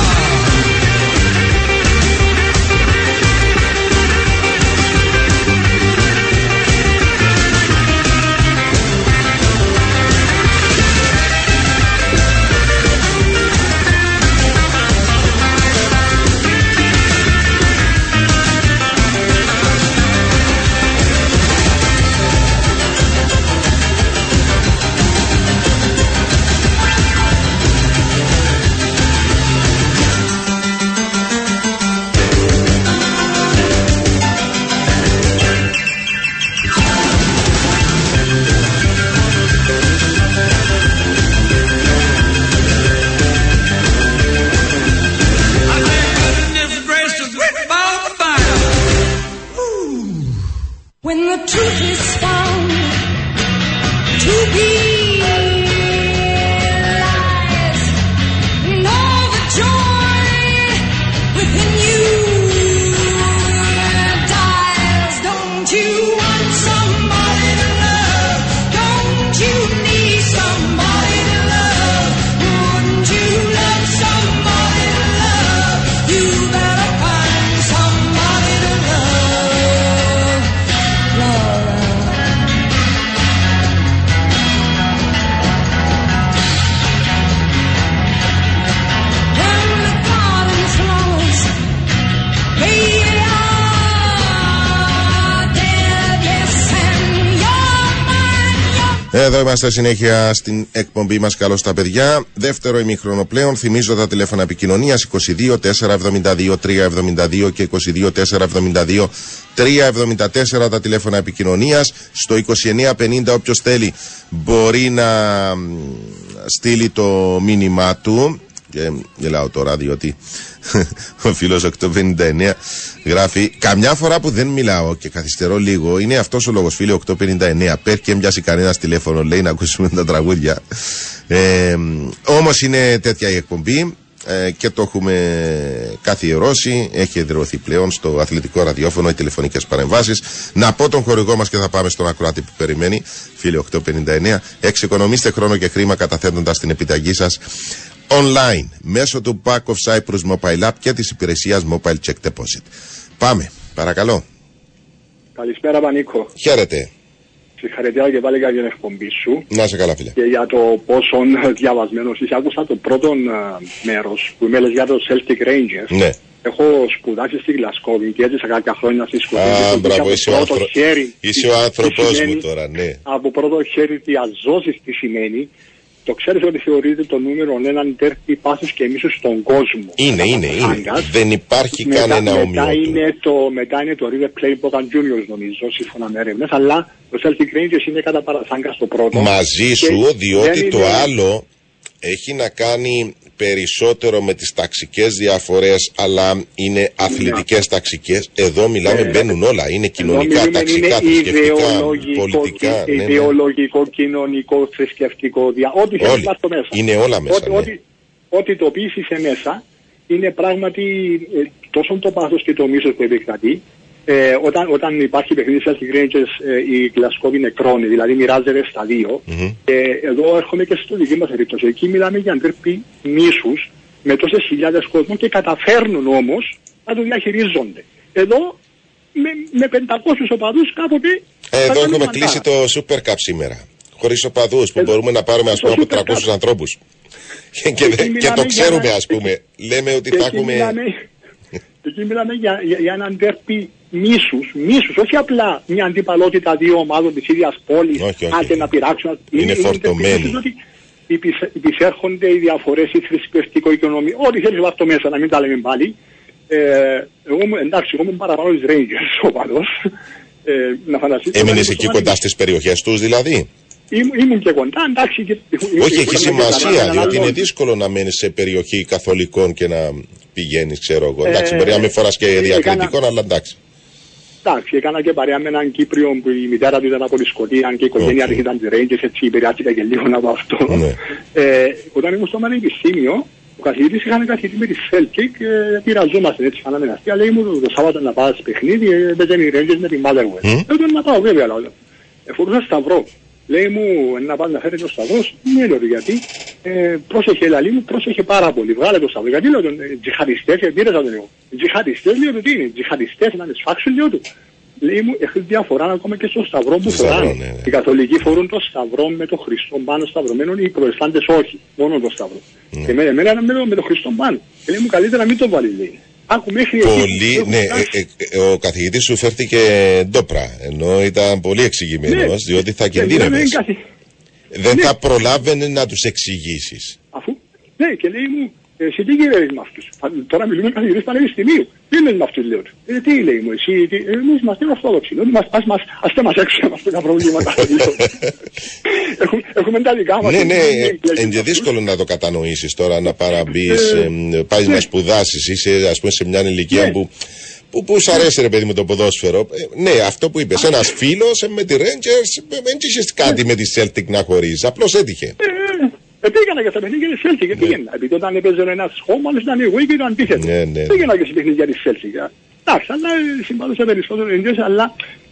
Εδώ είμαστε συνέχεια στην εκπομπή μας Καλώς τα παιδιά. Δεύτερο ημίχρονο πλέον. Θυμίζω τα τηλέφωνα επικοινωνίας 22 472 372 και 22 472 374 τα τηλέφωνα επικοινωνίας. Στο 2950 όποιος θέλει μπορεί να στείλει το μήνυμά του. Και γελάω τώρα διότι ο φίλος 859 γράφει: καμιά φορά που δεν μιλάω και καθυστερώ λίγο, είναι αυτός ο λόγος, φίλε 859. Πέρ και μοιάζει κανένας τηλέφωνο, λέει, να ακούσουμε τα τραγούδια. Όμως είναι τέτοια η εκπομπή και το έχουμε καθιερώσει. Έχει εδραιωθεί πλέον στο αθλητικό ραδιόφωνο οι τηλεφωνικές παρεμβάσεις. Να πω τον χορηγό μας και θα πάμε στον ακροάτη που περιμένει. Φίλε 859, εξοικονομήστε χρόνο και χρήμα καταθέτοντας την επιταγή σας online, μέσω του Bank of Cyprus Mobile App και της υπηρεσίας Mobile Check Deposit. Πάμε, παρακαλώ. Καλησπέρα Πανίκο. Χαίρετε. Συγχαρητήρια και πάλι για την εκπομπή σου. Να σε καλά φίλε. Και για το πόσο διαβασμένος είσαι. Άκουσα το πρώτο μέρος που μέλες για το Celtic Rangers. Ναι. Έχω σπουδάσει στη Γλασκόβη και έζησα κάποια χρόνια στη Σκοτία. Α, μπράβο, είσαι ο άνθρωπός μου τώρα, ναι. Από πρώτο χέρι διαζώσεις τι σημαίνει. Το ξέρεις ότι θεωρείται το νούμερο έναν τέρτη πάσης και μίσους στον κόσμο. Είναι. Δεν υπάρχει κανένα ομοιό του. Μετά είναι το River Plate Boca Juniors, νομίζω, σύμφωνα με έρευνες. Αλλά το Celtic Rangers είναι κατά παρασάγκα στο πρώτο. Μαζί σου, διότι το άλλο έχει να κάνει περισσότερο με τις ταξικές διαφορές, αλλά είναι αθλητικές ταξικές. Εδώ μιλάμε, μπαίνουν όλα. Είναι κοινωνικά, ταξικά, θρησκευτικά, πολιτικά. Ιδεολογικό, κοινωνικό, θρησκευτικό. Ό,τι θέλει να μέσα. Είναι όλα μέσα. Ό,τι το πείσισε μέσα είναι πράγματι τόσο το πάθος και το μίσος που επικρατεί. Όταν υπάρχει παιχνίδι σε Rangers, η Γλασκόβη νεκρώνει, δηλαδή μοιράζεται στα δύο. Και εδώ έρχομαι και στο δική μας περίπτωση. Εκεί μιλάμε για ντρέπη μίσους με τόσες χιλιάδες κόσμων και καταφέρνουν όμως να το διαχειρίζονται. Εδώ με 500 οπαδούς κάποτε Εδώ έχουμε κλείσει το Super Cup σήμερα. Χωρίς οπαδούς που μπορούμε να πάρουμε ας πούμε από 300 ανθρώπους. Και το ξέρουμε ας πούμε. Λέμε ότι θα έχουμε... Εκεί μιλάμε για έναν ντέρπι μίσους, όχι απλά μια αντιπαλότητα δύο ομάδων της ίδιας πόλης, άντε να πειράξουν. Είναι φορτωμένοι. Υπησέρχονται οι διαφορές, η θρησκευτικό οικονομία, ό,τι θέλεις βάζω μέσα, να μην τα λέμε πάλι. Εγώ ήμουν παραπάνω της Rangers, ο Πανός. Έμεινες εκεί κοντά στις περιοχές τους δηλαδή. Ήμουν και κοντά, εντάξει. Όχι, έχει σημασία, διότι είναι δύσκολο να μένεις σε περιοχή καθολικών και να πηγαίνεις, ξέρω εγώ. Εντάξει, μπορεί να μην φοράς και διακριτικών, αλλά εντάξει. Εντάξει, έκανα και παρέα με έναν Κύπριο που η μητέρα του ήταν από τη Σκωτία και η οικογένεια του ήταν τη Rangers, έτσι υπηρεάστηκα και λίγο από αυτό. Όταν ήμουν στο πανεπιστήμιο, ο καθηγητής είχαν καθηγητή με τη Celtic και πειραζόμαστε έτσι, κάναμε αστεία. Λέει μου το Σάββατο να πάω σε παιχνίδι, παίζανε οι Rangers με τη Motherwell. Έπρεπε να πάω βέβαια, αλλά φορούσα σταυρό. Λέει μου να πάω να φέρετε ο σταυρός, ναι λέω γιατί, πρόσεχε λαλή μου, πρόσεχε πάρα πολύ, βγάλε το σταυρό, γιατί λέω τον τζιχαριστές, πήραζα τον εγώ, τζιχαριστές λέω του τι είναι, τζιχαριστές να τις φάξουν λέω του. Λέει μου έχει διαφορά ακόμα και στο σταυρό που φοράνε, ναι. Οι καθολικοί φορούν το σταυρό με το Χριστό πάνω σταυρωμένο, οι προεστάντες όχι, μόνο το σταυρό. Ναι. Και εμένα με το Χριστό πάνω, λέει μου καλύτερα μην το βάλει λέει. Πολύ, ναι, ο καθηγητής σου φέρθηκε ντόπρα, ενώ ήταν πολύ εξηγημένος, ναι, διότι θα κινδύνευες. Δεν ναι. Θα προλάβαινε να τους εξηγήσεις. Αφού, ναι, και λέει μου, εσύ τι κυβέρεις με αυτούς. Τώρα μιλούμε καθηγητές πανεπιστημίου. Τι είναι με αυτούς, λέω. Τι λέει μου, εσύ, εμείς είμαστε ορθόδοξοι. Ας τα μας έξω, μας πέρα προβλήματα. Έχουμε τα δικά μας. Ναι, ναι, είναι δύσκολο να το κατανοήσεις τώρα, να παραμπείς, πάει να σπουδάσεις, είσαι ας πούμε σε μια ηλικία που σου αρέσει ρε παιδί με το ποδόσφαιρο. Ναι, αυτό που είπες, ένας φίλος με τη Rangers, δεν είχες κάτι με τη Celtic να χωρίς, απλώς έτυχε. Πήγαινα και στα παιχνίδια για τη Celtic και πήγαινα. Επειδή όταν έπαιζε ένας χώμα, ήταν εγώ και το αντίθετο. Πήγαινα και στα παιχνίδια για τη Celtic. Εντάξει, αλλά συμπαθούσα περισσότερο Rangers, αλλά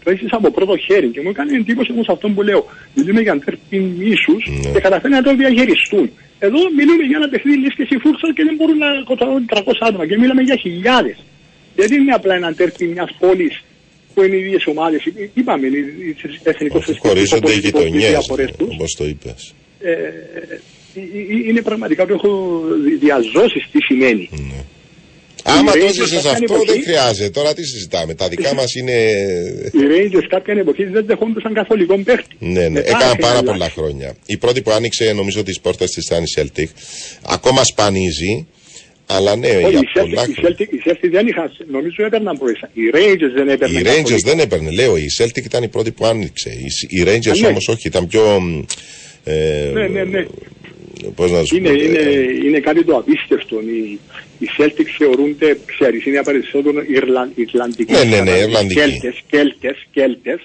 το έχεις από πρώτο χέρι και μου έκανε εντύπωση όμως αυτό που λέω. Μιλούμε για ντέρπι μίσους και καταφέρνουν να το διαχειριστούν. Εδώ μιλούμε για ένα παιχνίδι λύσκες ή φούρσας και δεν μπορούν να κοτρώνουν 300 άτομα και μιλάμε για χιλιάδες. Γιατί είναι απλά ένα ντέρπι μιας πόλης που είναι οι ίδιες ομάδες. Είπαμε, είναι οι εθνικοί διαφορές τους. Όπως το είπες. Είναι πραγματικά που έχω διαζώσει τι σημαίνει. Άμα το ζήσεις αυτό δεν χρειάζεται. Τώρα τι συζητάμε. Τα δικά μας είναι... Οι Rangers κάποια εποχή δεν δεχόντουσαν καθολικό παίχτη. Ναι, ναι. Έκαναν πάρα πολλά χρόνια. Η πρώτη που άνοιξε νομίζω τις πόρτες της ήταν η Celtic. Ακόμα σπανίζει. Αλλά ναι, για πολλά χρόνια. Οι Celtic δεν είχαν, νομίζω έπαιρναν προϊστά. Οι Rangers δεν έπαιρναν. Οι Rangers δεν έπαιρνε. Λέω, η Celtic ήταν η πρώτη που άνοιξε. Οι Rangers όμως όχι, ήταν πιο... Ναι. Είναι κάτι το απίστευτο. Οι Celtic θεωρούνται, ξέρεις, είναι περισσότερο Ιρλανδικοί. Ναι, Ιρλανδικοί. Κέλτες.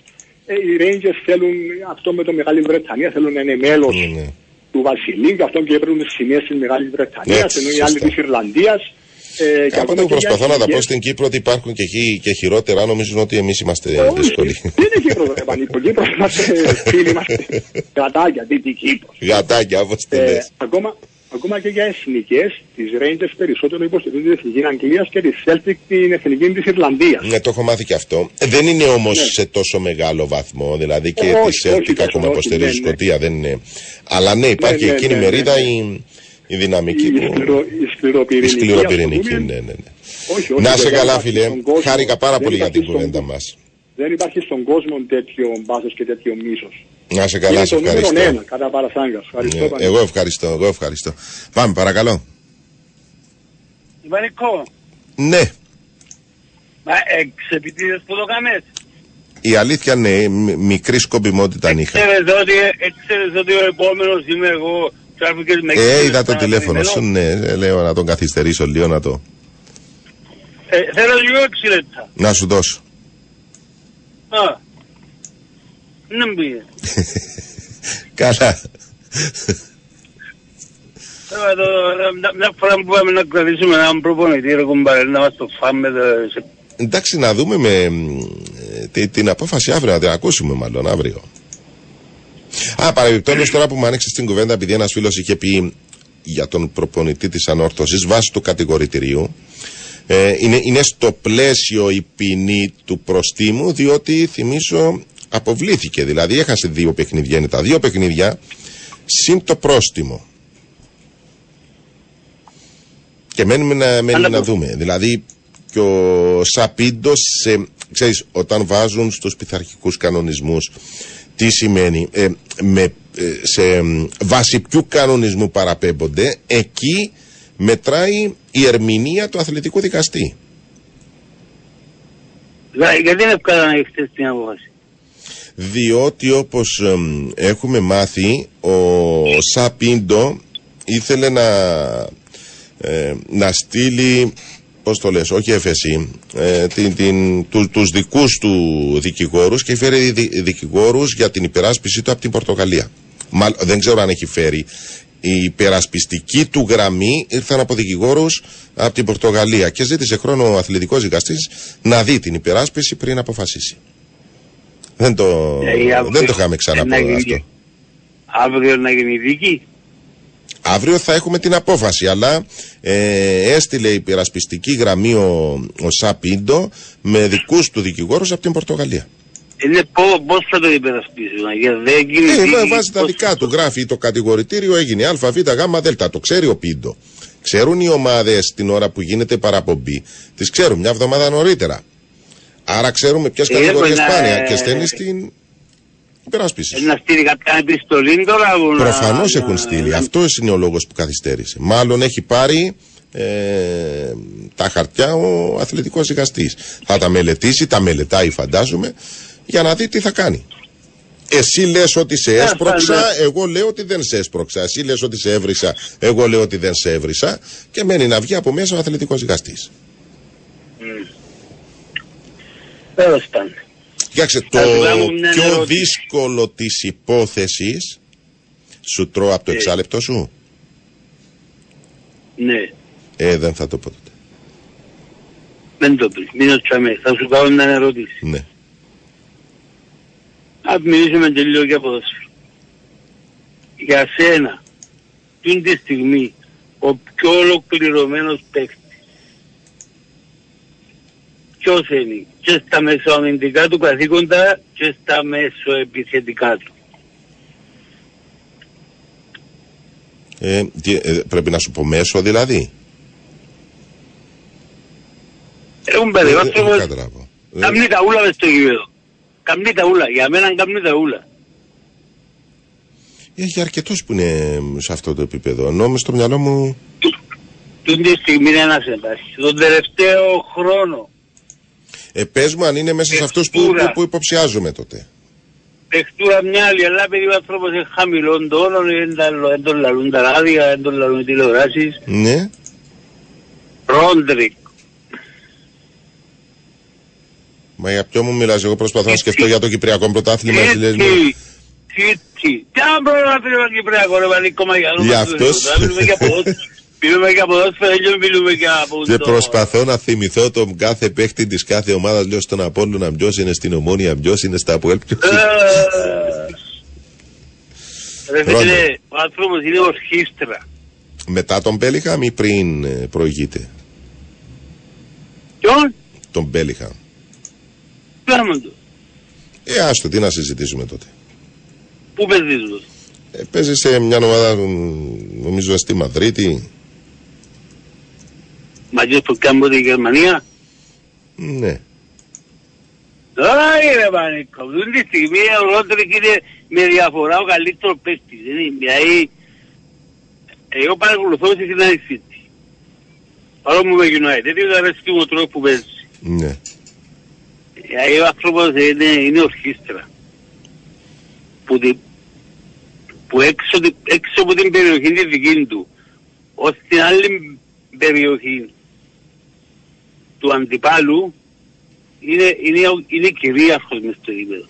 Οι Rangers θέλουν αυτό με το Μεγάλη Βρετανία, θέλουν να είναι μέλος του Βασιλείου, αυτό και έπρεπε να σημαίνει τη Μεγάλη Βρετανία, ενώ οι άλλοι της Ιρλανδίας. Κάποτε προσπαθώ να τα πω στην Κύπρο ότι υπάρχουν και χειρότερα, νομίζουν ότι εμείς είμαστε δύσκολοι. Δεν είναι Κύπρο, η Κύπρος είμαστε φίλοι, είμαστε γατάκια, δίτη Κύπρος. Γατάκια, όπως τη λες. Ακόμα και για εθνικές, τις Rangers περισσότερο υποστηρίζουν την εθνική Αγγλίας και τη Celtic την εθνική της Ιρλανδίας. Ναι, το έχω μάθει και αυτό. Δεν είναι όμως σε τόσο μεγάλο βαθμό, δηλαδή και τη Celtic ακόμα υποστηρίζει η Σκωτία, δεν είναι. Αλλά ναι, υπάρχει εκείνη η μερίδα η δυναμική η σκληροπυρηνική, ναι. Όχι, να σε καλά φίλε, χάρηκα πάρα πολύ για την κουβέντα μας. Δεν υπάρχει στον κόσμο τέτοιο μπάσος και τέτοιο μίσος. Να σε καλά, σε ευχαριστώ. Ένα, κατά παρασάγγας. Ευχαριστώ, ναι, εγώ ευχαριστώ. Πάμε παρακαλώ. Ιβανικό. Ναι. Μα εξεπιτήρες που το κάνες. Η αλήθεια ναι, μικρή σκοπιμότητα είχα. Ξέρετε ότι ο επόμενος είμαι εγώ. Είδα το τηλέφωνο σου, ναι, λέω να τον καθυστερήσω λίγο να το... Θέλω λίγο 6 λεπτά. Να σου δώσω. Α, ναι μου πήγε. Καλά. Μια φορά που πάμε να κρατήσουμε έναν προπονητή, να μας το φάμε... Εντάξει, να δούμε με την απόφαση αύριο, να την ακούσουμε μάλλον αύριο. Παρεμπιπτόντως τώρα που μου άνοιξε στην κουβέντα, επειδή ένας φίλος είχε πει για τον προπονητή της Ανόρθωσης βάσει του κατηγορητηρίου, είναι στο πλαίσιο η ποινή του προστίμου, διότι θυμίζω αποβλήθηκε. Δηλαδή έχασε δύο παιχνίδια, είναι τα δύο παιχνίδια συν το πρόστιμο. Και μένουμε να δούμε. Δηλαδή και ο Σαπίντο, ξέρεις, όταν βάζουν στους πειθαρχικούς κανονισμούς, τι σημαίνει, σε βάση ποιου κανονισμού παραπέμπονται, εκεί μετράει η ερμηνεία του αθλητικού δικαστή. Γιατί είναι ευκάλα να έχεις την απόφαση? Διότι όπως έχουμε μάθει, ο Σαπίντο ήθελε να στείλει, πώς το λες, όχι έφεση, τους δικούς του δικηγόρους, και φέρει δικηγόρους για την υπεράσπιση του από την Πορτογαλία. Δεν ξέρω αν έχει φέρει. Η υπερασπιστική του γραμμή ήρθαν από δικηγόρους από την Πορτογαλία και ζήτησε χρόνο ο αθλητικός δικαστής να δει την υπεράσπιση πριν αποφασίσει. Δεν το είχαμε ξαναπεί αυτό. Αύριο να γίνει δίκη. Αύριο θα έχουμε την απόφαση, αλλά έστειλε η υπερασπιστική γραμμή ο Σαπίντο με δικούς του δικηγόρους από την Πορτογαλία. Πώς θα το υπερασπίσουν, δεν γίνεται. Βάζει τα δικά του, γράφει το κατηγορητήριο, έγινε Α, Β, Γ, Δ. Το ξέρει ο Πίντο. Ξέρουν οι ομάδες την ώρα που γίνεται παραπομπή. Τις ξέρουν μια εβδομάδα νωρίτερα. Άρα ξέρουμε ποιες κατηγορίες πάνε και στέλνει στην υπεράσπιση. Να στείλει κάποια επιστολή τώρα. Προφανώς έχουν στείλει. Αυτό είναι ο λόγος που καθυστέρησε. Μάλλον έχει πάρει τα χαρτιά ο αθλητικός δικαστής. Θα τα μελετήσει, τα μελετάει φαντάζομαι, για να δει τι θα κάνει. Εσύ λες ότι σε έσπρωξα, εγώ λέω ότι δεν σε έσπρωξα. Εσύ λες ότι σε έβρισα, εγώ λέω ότι δεν σε έβρισα. Και μένει να βγει από μέσα ο αθλητικός δικαστής. Κοιτάξτε, το πιο δύσκολο της υπόθεσης, σου τρώω από το εξάλεπτό σου. Ναι. Δεν θα το πω τότε. Δεν το πεις, μην οτσάμε, θα σου κάνω μια ερώτηση. Ναι. Αν μιλήσουμε τελείω για ποδόσφαιρο. Για σένα, την τη στιγμή, ο πιο ολοκληρωμένος παίκτης ποιος είναι? Και στα μεσοαμυντικά του καθήκοντα και στα μεσοεπιθετικά του. Πρέπει να σου πω μέσο δηλαδή. Έχουν περιγράψει. Καμνή ταούλα μες στο γήπεδο. Καμνή ταούλα. Για μένα καμνή ταούλα. Έχει αρκετούς που είναι σε αυτό το επίπεδο. Ενώ μες στο μυαλό μου... Την τη στιγμή είναι ένας εντάξει. Τον τελευταίο χρόνο. Πες μου αν είναι μέσα σε αυτούς που υποψιάζομαι τότε. Πεχτούρα μια άλλη, αλλά παιδί ο άνθρωπος είναι χαμηλών τόνων, δεν τον λαλούν τα ράδια, δεν τον λαλούν τηλεοράσεις. Ναι. Ρόντρικ. Μα για ποιο μου μιλάς, εγώ προσπαθώ να σκεφτώ για το Κυπριακό πρωτάθλημα. Τι αν πρωτάθλημα Κυπριακό, ρε Πανίκο Μαγιανού. Για αυτός. Μιλούμε για ποδόσφαιρα, μιλούμε για ποδόσφαιρα. Και προσπαθώ να θυμηθώ τον κάθε παίχτη της κάθε ομάδας. Λέω στον Απόλλωνα ποιος είναι, στην Ομόνια ποιος είναι, στα ΑΠΟΕΛ ποιος είναι. Ρε φίλε, ο άνθρωπος είναι ορχήστρα. Μετά τον Μπέλιγχαμ ή πριν προηγείται? Ποιον? Τον Μπέλιγχαμ. Πράγμα του. Άστο, τι να συζητήσουμε τότε. Πού παίζεις? Παίζει σε μια ομάδα, νομίζω, στη Μαδρίτη. Ματιός που κάμπο τη Γερμανία. Ναι. Τώρα είναι Πανίκο. Αυτή τη στιγμή ο Ρόντρικ είναι με διαφορά ο καλύτερος παίκτης. Δηλαδή, εγώ παρακολουθώ στη συνάδελφήτη. Παρόλο μου με United, δεν του αρέσει ο τρόπος που παίζει. Ναι. Δηλαδή ο άνθρωπος είναι ορχήστρα. Που έξω από την περιοχή τη δική του, ως την άλλη περιοχή του αντιπάλου είναι κυρίαρχος μες στο γήπεδο.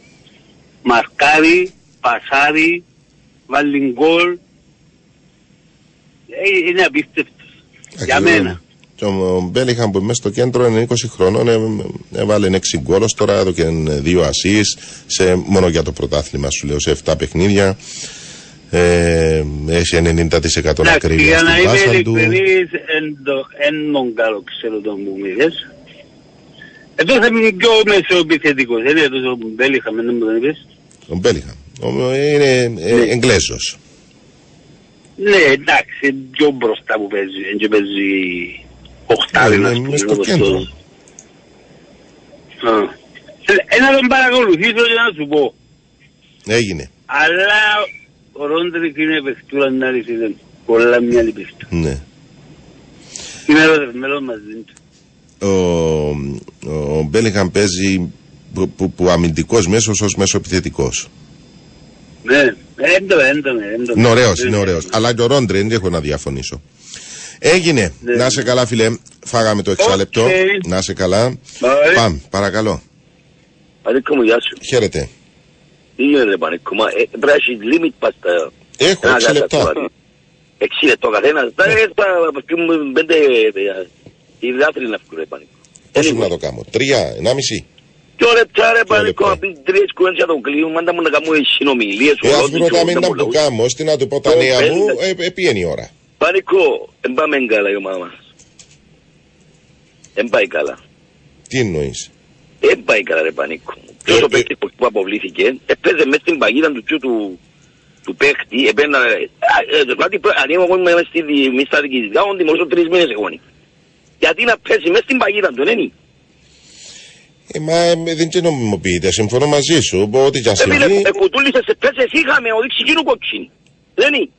Μαρκάρει, πασάρει, βάλει γκολ. Είναι απίστευτος. Για μένα. Ο Μπέλιγχαμ που μέσα στο κέντρο είναι 20 χρονών, έβαλε 6 γκόλος τώρα, εδώ και 2 ασίς, μόνο για το πρωτάθλημα σου λέω, σε 7 παιχνίδια. Έχει 90% ακρίβεια στην πάσα του. Για να είμαι ειλικρινής, εν τον καλό ξέρω τον που μιλες. Εδώ θα είμαι πιο μεσοεπιθετικός, δεν είναι τόσο Μπέλιχαμ, δεν μου τον είπες. Τον Μπέλιχαμ, είναι Εγγλέζος. Ναι, εντάξει, πιο μπροστά που παίζει, και παίζει οχτάδι να σπουδεύω στο κέντρο. Να τον παρακολουθήσω και να σου πω. Έγινε. Αλλά ο Ρόντρικ είναι παιχτούρα να ρίχνει πολλά μια άλλη παιχτούρα. Ναι. Είναι ρωτευμένος μαζί του. Ο Μπέλιγχαμ παίζει που αμυντικός μέσος ως μεσοεπιθετικός. Ναι, έντομε. Είναι ωραίος, Αλλά και ο Ρόντρε, δεν έχω να διαφωνήσω. Έγινε. Ναι. Να σε καλά, φίλε. Φάγαμε το 6 λεπτό. Να σε καλά. Πάμε, παρακαλώ. Πανίκο μου, γεια σου. Χαίρετε. Είναι ρε Πανίκο, μα πράσινη λίμιτ πάστα. Έχω 6 λεπτά. 6 λεπτό καθένας. Δεν θα πούμε 5... Η διδάτρη να φύγει ρε Πανίκο. Πώς ήμουν να το κάνω, 3, 1,5. Κι ωραία τσάρε Πανίκο, απ' την τρεις κουέντια τον κλείουν, μάντα μου να κάνω συνομιλίες. Ας πρώτα μην να μου το κάνω, στην να του πω τα νέα μου, επίενει η ώρα. Πανίκο, δεν πάμε καλά η ομάδα μας. Δεν πάει καλά. Τι εννοείς? Δεν πάει καλά ρε Πανίκο. Ποιος ο παίκτης που αποβλήθηκε, έπαιζε μέσα στην παγίδα του τσιού του... του παίκτη, επένα... Γιατί να πέσει μέσα στην παγίδα του, ναι. Μα δεν και νομιμοποιείται, συμφωνώ μαζί σου, ότι κι αν συμβεί... Εκουτούλησες, πέσες, είχαμε οδήξει γίνου κόκκινη, δεν είναι.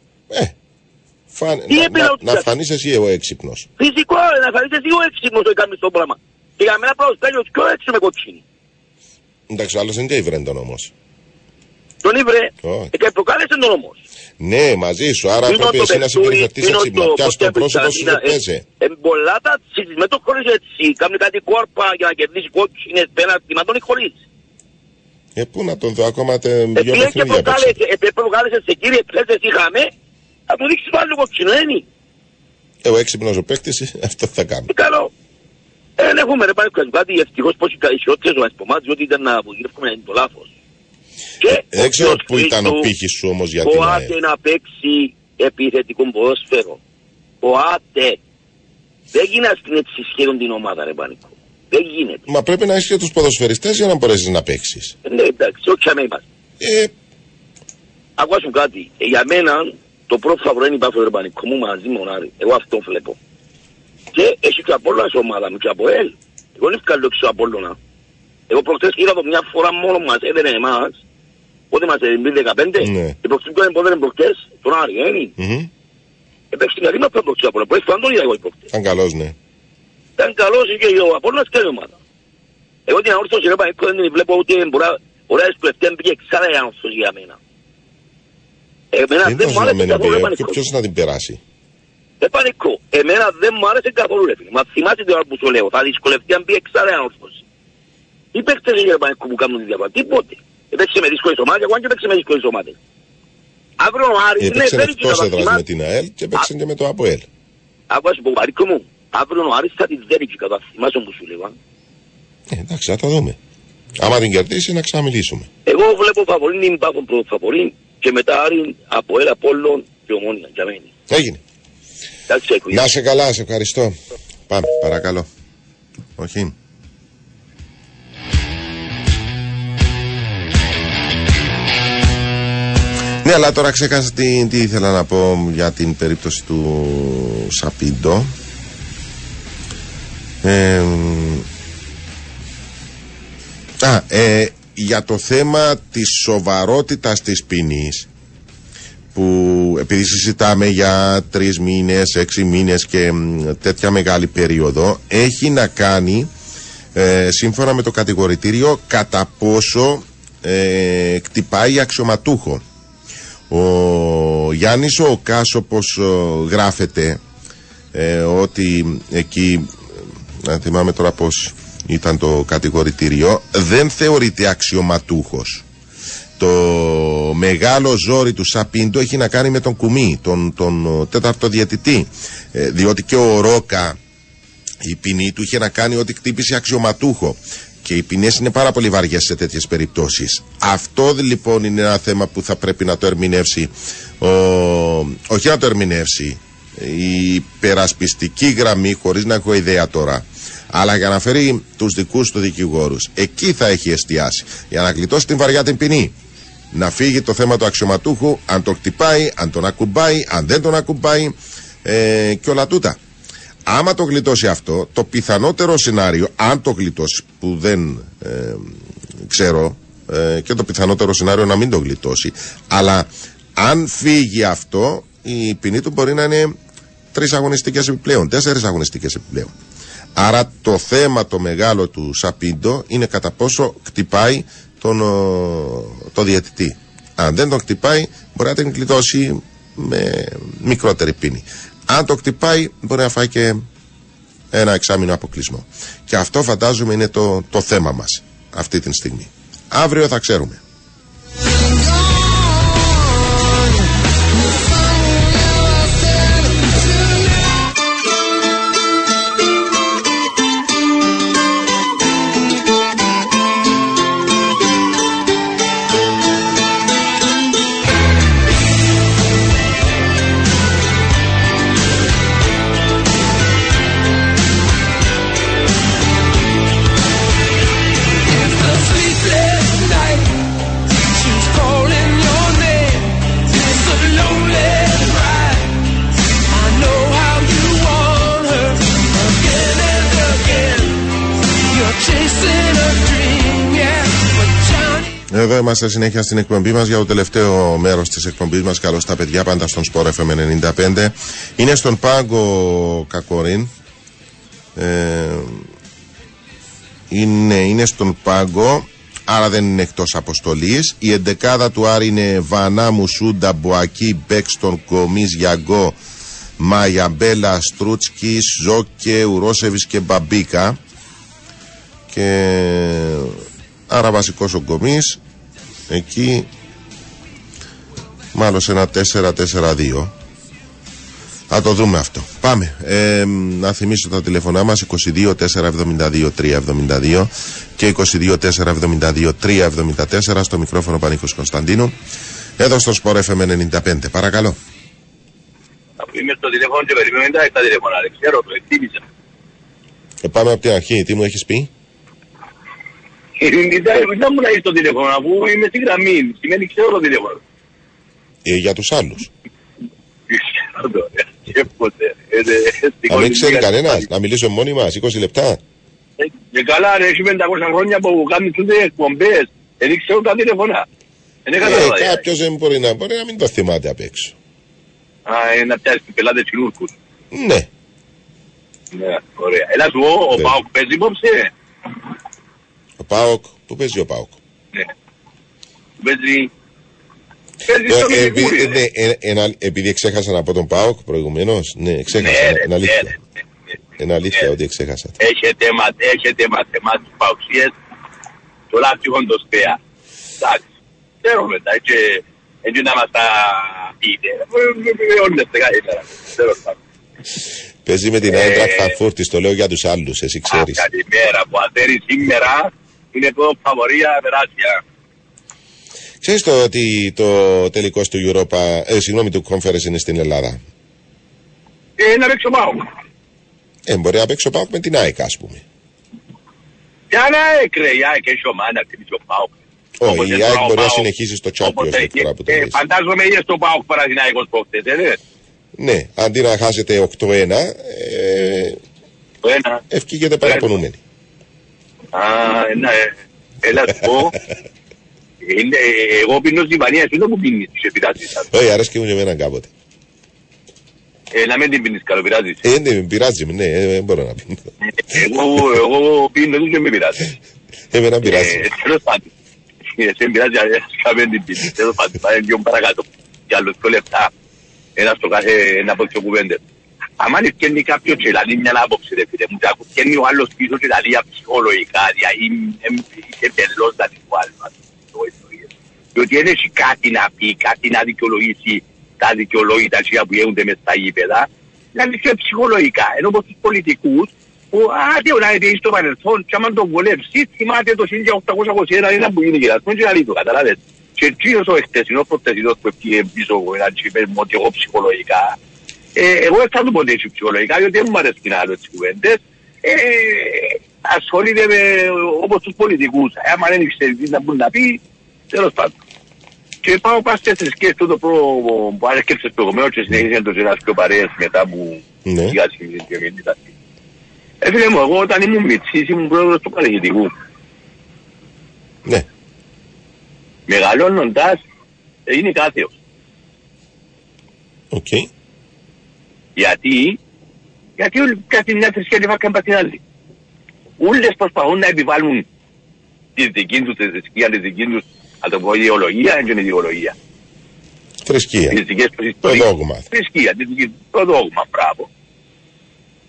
Να φανείς εσύ ο έξυπνος. Φυσικό, να φανείς εσύ ο έξυπνος, το έκαμε στο πράγμα. Και για μένα πράγμα στέλνιος πιο έξω με κόκκινη. Εντάξει, άλλος δεν και ήβρεν τον όμως. Τον ήβρε, και προκάλεσε τον όμως. Ναι, μαζί σου, άρα πρέπει εσύ να συμπεριφερθείς εξύπνα. Πιάσεις το πρόσωπο σου και παίζε. Πολλά τα με το χωρίς έτσι. Κάμουν κάτι κόρπα για να κερδίσει κόκκινες πέναλτι, μα τον χωρίς. Πού να τον δω, ακόμα δύο παιχνίδια έπαιξε. Προκάλεσε σε κύριε πλέσεις είχαμε, θα του δείξεις πάλι κόκκινο, δεν είναι. Ο έξυπνος ο παίκτης, αυτό θα κάνει. Καλό. Δεν έχουμε ρε πάλι κάτι, ευτυχώς πόσοι ισιότητες ο ασπομάτης, ότι ήταν να απογυρεύουμε να είναι το λάθος. Δεν ξέρω πού ήταν ο πύχης σου όμως για την ΑΕΛ. Ο ΑΤΕ να παίξει επιθετικό ποδόσφαιρο. Ο ΑΤΕ. Δεν γίνεται στην έτσι σχεδόν την ομάδα ρε Πανίκο. Δεν γίνεται. Μα πρέπει να έχεις και τους ποδοσφαιριστές για να μπορέσεις να παίξεις. Ναι εντάξει, όχι αμέ είμαστε. Ακούω σου κάτι. Για μένα το πρώτο φαβορό είναι υπάφερε Πανίκο μου μαζί μονάρι. Εγώ αυτόν βλέπω. Και έχει και από όλα σε ομάδα μου και από ΑΕΛ. Εγώ δεν βγάλω έξω από όλα. Εγώ προχτές είδα το μια φορά μόνο μας έδαινε εμάς. Πότε μας έδινε 15. Και προχτές πιο εμπόδερε προχτές τον Άρη, ένι. Επέξε την αρήμα πιο προχτές από όλα. Προχτές τον είδα εγώ προχτές. Ήταν καλός, ναι. Ήταν καλός και ο Απόλλωνας και η ομάδα. Εγώ την Αόρθωση ρε Πανίκο δεν την βλέπω ούτε ωραία στο ευθέν πήγε ξανά η Αόρθωση για μένα. Εμένα δεν μου άρεσε καθόλου ρε Πανίκο. Και ποιος να την περάσει. Ρε Πανίκο, εμένα δεν μου άρεσε καθόλου ρε φίλε. Μα θυμάστε την ώρα που σου λέω, θα δυσκολευτεί αν πήγε ξανά η Αόρθωση. Τι παίξτε ρε Πανίκο που κάνουν τη διαφορά, τίποτε. Επέξε με δύσκολες ομάδες, εγώ αν και παίξε με δύσκολες ομάδες. Αύριο ο Άρης, ναι, παίρνει και τα βαθμά. Με την ΑΕΛ και παίξε και με το ΑΠΟΕΛ. Άκου ας πω, Πανίκο μου, αύριο ο Άρης θα τη δέρει κατά θυμάσαι που σου λέγω. Εντάξει, θα τα δούμε. Άμα την κερδίσει να ξαναμιλήσουμε. Εγώ βλέπω φαβολήν, μην πάω φαβολήν και μετά Άρη, ΑΠΟΕΛ, Απόλλων και Ομόνια, για μένα. Έγινε. Να σε καλά, σε ευχαριστώ. Πάμε, παρακαλώ. Όχι. Ναι, αλλά τώρα ξέχασα τι ήθελα να πω για την περίπτωση του Σαπίντο. Για το θέμα της σοβαρότητας της ποινής, που επειδή συζητάμε για 3 μήνες, 6 μήνες και τέτοια μεγάλη περίοδο, έχει να κάνει σύμφωνα με το κατηγορητήριο κατά πόσο κτυπάει αξιωματούχο. Ο Γιάννης ο Κάσοπος γράφεται ότι εκεί, αν θυμάμαι τώρα πως ήταν το κατηγορητήριο, δεν θεωρείται αξιωματούχος. Το μεγάλο ζόρι του Σαπίντο έχει να κάνει με τον Κουμί, τον τέταρτο διαιτητή, διότι και ο Ρόκα η ποινή του είχε να κάνει ότι χτύπησε αξιωματούχο. Και οι ποινές είναι πάρα πολύ βαριές σε τέτοιες περιπτώσεις. Αυτό λοιπόν είναι ένα θέμα που θα πρέπει να το ερμηνεύσει, όχι να το ερμηνεύσει, η περασπιστική γραμμή, χωρίς να έχω ιδέα τώρα, αλλά για να φέρει τους δικούς του δικηγόρους. Εκεί θα έχει εστιάσει. Για να γλιτώσει την βαριά την ποινή. Να φύγει το θέμα του αξιωματούχου, αν τον χτυπάει, αν τον ακουμπάει, αν δεν τον ακουμπάει και όλα τούτα. Άμα το γλιτώσει αυτό, το πιθανότερο σενάριο, αν το γλιτώσει, που δεν ξέρω, και το πιθανότερο σενάριο να μην το γλιτώσει, αλλά αν φύγει αυτό, η ποινή του μπορεί να είναι 3 αγωνιστικές επιπλέον, 4 αγωνιστικές επιπλέον. Άρα το θέμα το μεγάλο του Σαπίντο είναι κατά πόσο χτυπάει το διαιτητή. Αν δεν τον χτυπάει, μπορεί να την κλειδώσει με μικρότερη ποινή. Αν το χτυπάει, μπορεί να φάει και 1 εξάμηνο αποκλεισμό. Και αυτό φαντάζομαι είναι το θέμα μας αυτή τη στιγμή. Αύριο θα ξέρουμε. Εδώ είμαστε συνέχεια στην εκπομπή μας για το τελευταίο μέρος της εκπομπής μας. Καλώς τα παιδιά, πάντα στον Sport FM 95. Είναι στον πάγκο Κακορίν. Είναι στον πάγκο, άρα δεν είναι εκτός αποστολής. Η εντεκάδα του Άρη είναι Βανά, Μουσούντα, Μποακί, Μπέξτον, Κομίς, Γιαγκό, Μαγιαμπέλα, Στρούτσκι, Ζόκε, Ουρόσεβις και Μπαμπίκα. Και άρα βασικός ο Γκομής εκεί, μάλλον σε ένα 4-4-2. Θα το δούμε αυτό. Πάμε. Να θυμίσω τα τηλεφωνά μας 22-4-72-3-72 και 22-4-72-3-74, στο μικρόφωνο Πανίκος Κωνσταντίνου, εδώ στο Sport FM 95. Παρακαλώ. Είμαι στο τηλέφωνο και περιμένω τα τηλέφωνα. Δεν ξέρω, το εκτίμησα. Πάμε από την αρχή. Τι μου έχεις πει? Δεν μου να είσαι στο τηλέφωνο, αφού είμαι στη γραμμή. Σημαίνει ξέρω το τηλέφωνο. Για τους άλλους. Να μην ξέρει κανένας, να μιλήσω μόνοι μας, 20 λεπτά. Και καλά, ρε, έχει 500 χρόνια που κάνουν τούτες εκπομπές. Δεν ξέρω τα τηλέφωνα. Κάποιος δεν μπορεί να μην το θυμάται απ' έξω. Να πιάσει τους πελάτες χειρούργους. Ναι. Ωραία. Έλα σου, ο ΠΑΟΚ παίζει υπόψε. Ο ΠΑΟΚ, πού παίζει ο ΠΑΟΚ? Ναι. Παίζει. Επειδή ξέχασα να πω τον ΠΑΟΚ προηγουμένως. Ναι, ξέχασα. Είναι αλήθεια. Είναι αλήθεια ότι ξέχασα. Έχετε μαθημάτους παοξίες. Τώρα ψυχόν το σπέα. Εντάξει. Ξέρω μετά. Έτσι να μας τα πείτε. Όνεστε καλύτερα. Ξέρω τα. Παίζει με την Άιντρακ Φραγκφούρτης, το λέω για τους άλλους, εσύ ξέρεις. Καλημέρα, που ατέρει σήμερα είναι το φαβορία περάσια. Ξέρεις το ότι το τελικός του Europa, συγγνώμη, του Conference είναι στην Ελλάδα? Να παίξω ΠΑΟΚ. Μπορεί να παίξω ΠΑΟΚ με την ΑΕΚ, ας πούμε. Για να έκρε, η ΑΕΚ έχει ομάδα, να κτυπήσει ο ΠΑΟΚ. Όχι, η ΑΕΚ μπορεί να συνεχίσει στο Champions League. Φαντάζομαι είχε στο ΠΑΟΚ Παναθηναϊκός προχτές, έτσι. Ναι, αντί να χάσετε 8-1, ευκήγεται παραπονούμενοι. Ναι, έλα σου πω. Εγώ πίνω στην Ισπανία, εσύ δεν μου πίνεις, σε πειράζεις. Όχι, αρέσκει μου και εμένα κάποτε. Να μην την πίνεις, καλοπειράζεις. Δεν πειράζει, ναι, δεν μπορώ να πίνω. Εγώ πίνω και με πειράζει. Εμένα πειράζει. Θέλω σπάτι. Σε πειράζει, αρέσκα με την πίνεις. Θέλω σπάτι, πάει πιο παρακάτω. Για άλλους 2 λεπτά. Ένα στο κάθε, ένα από τις κουβέντες. Αμάν ευκένει κάποιος και λαλεί μια άποψη, ρε φίλε μου, και ευκένει ο άλλος πίσω και λαλεί ψυχολογικά, είσαι τελώς να της βάλουμε. Διότι δεν έχει κάτι να πει, κάτι να δικαιολογήσει τα δικαιολόγητα που γίνονται μες στα γήπεδα, να λύσει ψυχολογικά. Ενώ πως τους πολιτικούς, που άδειο να είναι στο παρελθόν, και άμα τον βολεύσεις, θυμάται το 1821 ένα που γίνει και να λύτω, καταλάβες. Και εκείνος ο εχτεσινός προτεσινός που έφυγε πίσω από έναν τσίπερ μου ότι εγώ ψυχολογικά, εγώ δεν θα του πω ότι ψυχολογικά, διότι δεν μου αρέσει να λέω τις κουβέντες, ασχολείται με, όπως τους πολιτικούς. Άμα δεν ξέρει τι θα μπορεί να πει, τέλος πάντων. Και πάω πας στις θρησκείες του που ανέσκεψες προηγουμένως και συνεχίζει να το συνάσκει ο Παρέας μετά που διάσκεψε και μετά. Φίλε μου, εγώ όταν ήμουν μητσής ήμουν πρόεδρος του Παραγητικού. Ναι. Μεγαλώνοντας, είναι κάθεος. Οκ. Okay. Γιατί όλοι κάθε μια θρησκεία και βάκαν πας την άλλη. Ούλες προσπαθούν να επιβάλλουν τη δική τους θρησκεία, τη δική τους, να το πω, ιδεολογία, είναι ιδεολογία. Θρησκεία. Το δόγμα. Θρησκεία, το δόγμα, μπράβο.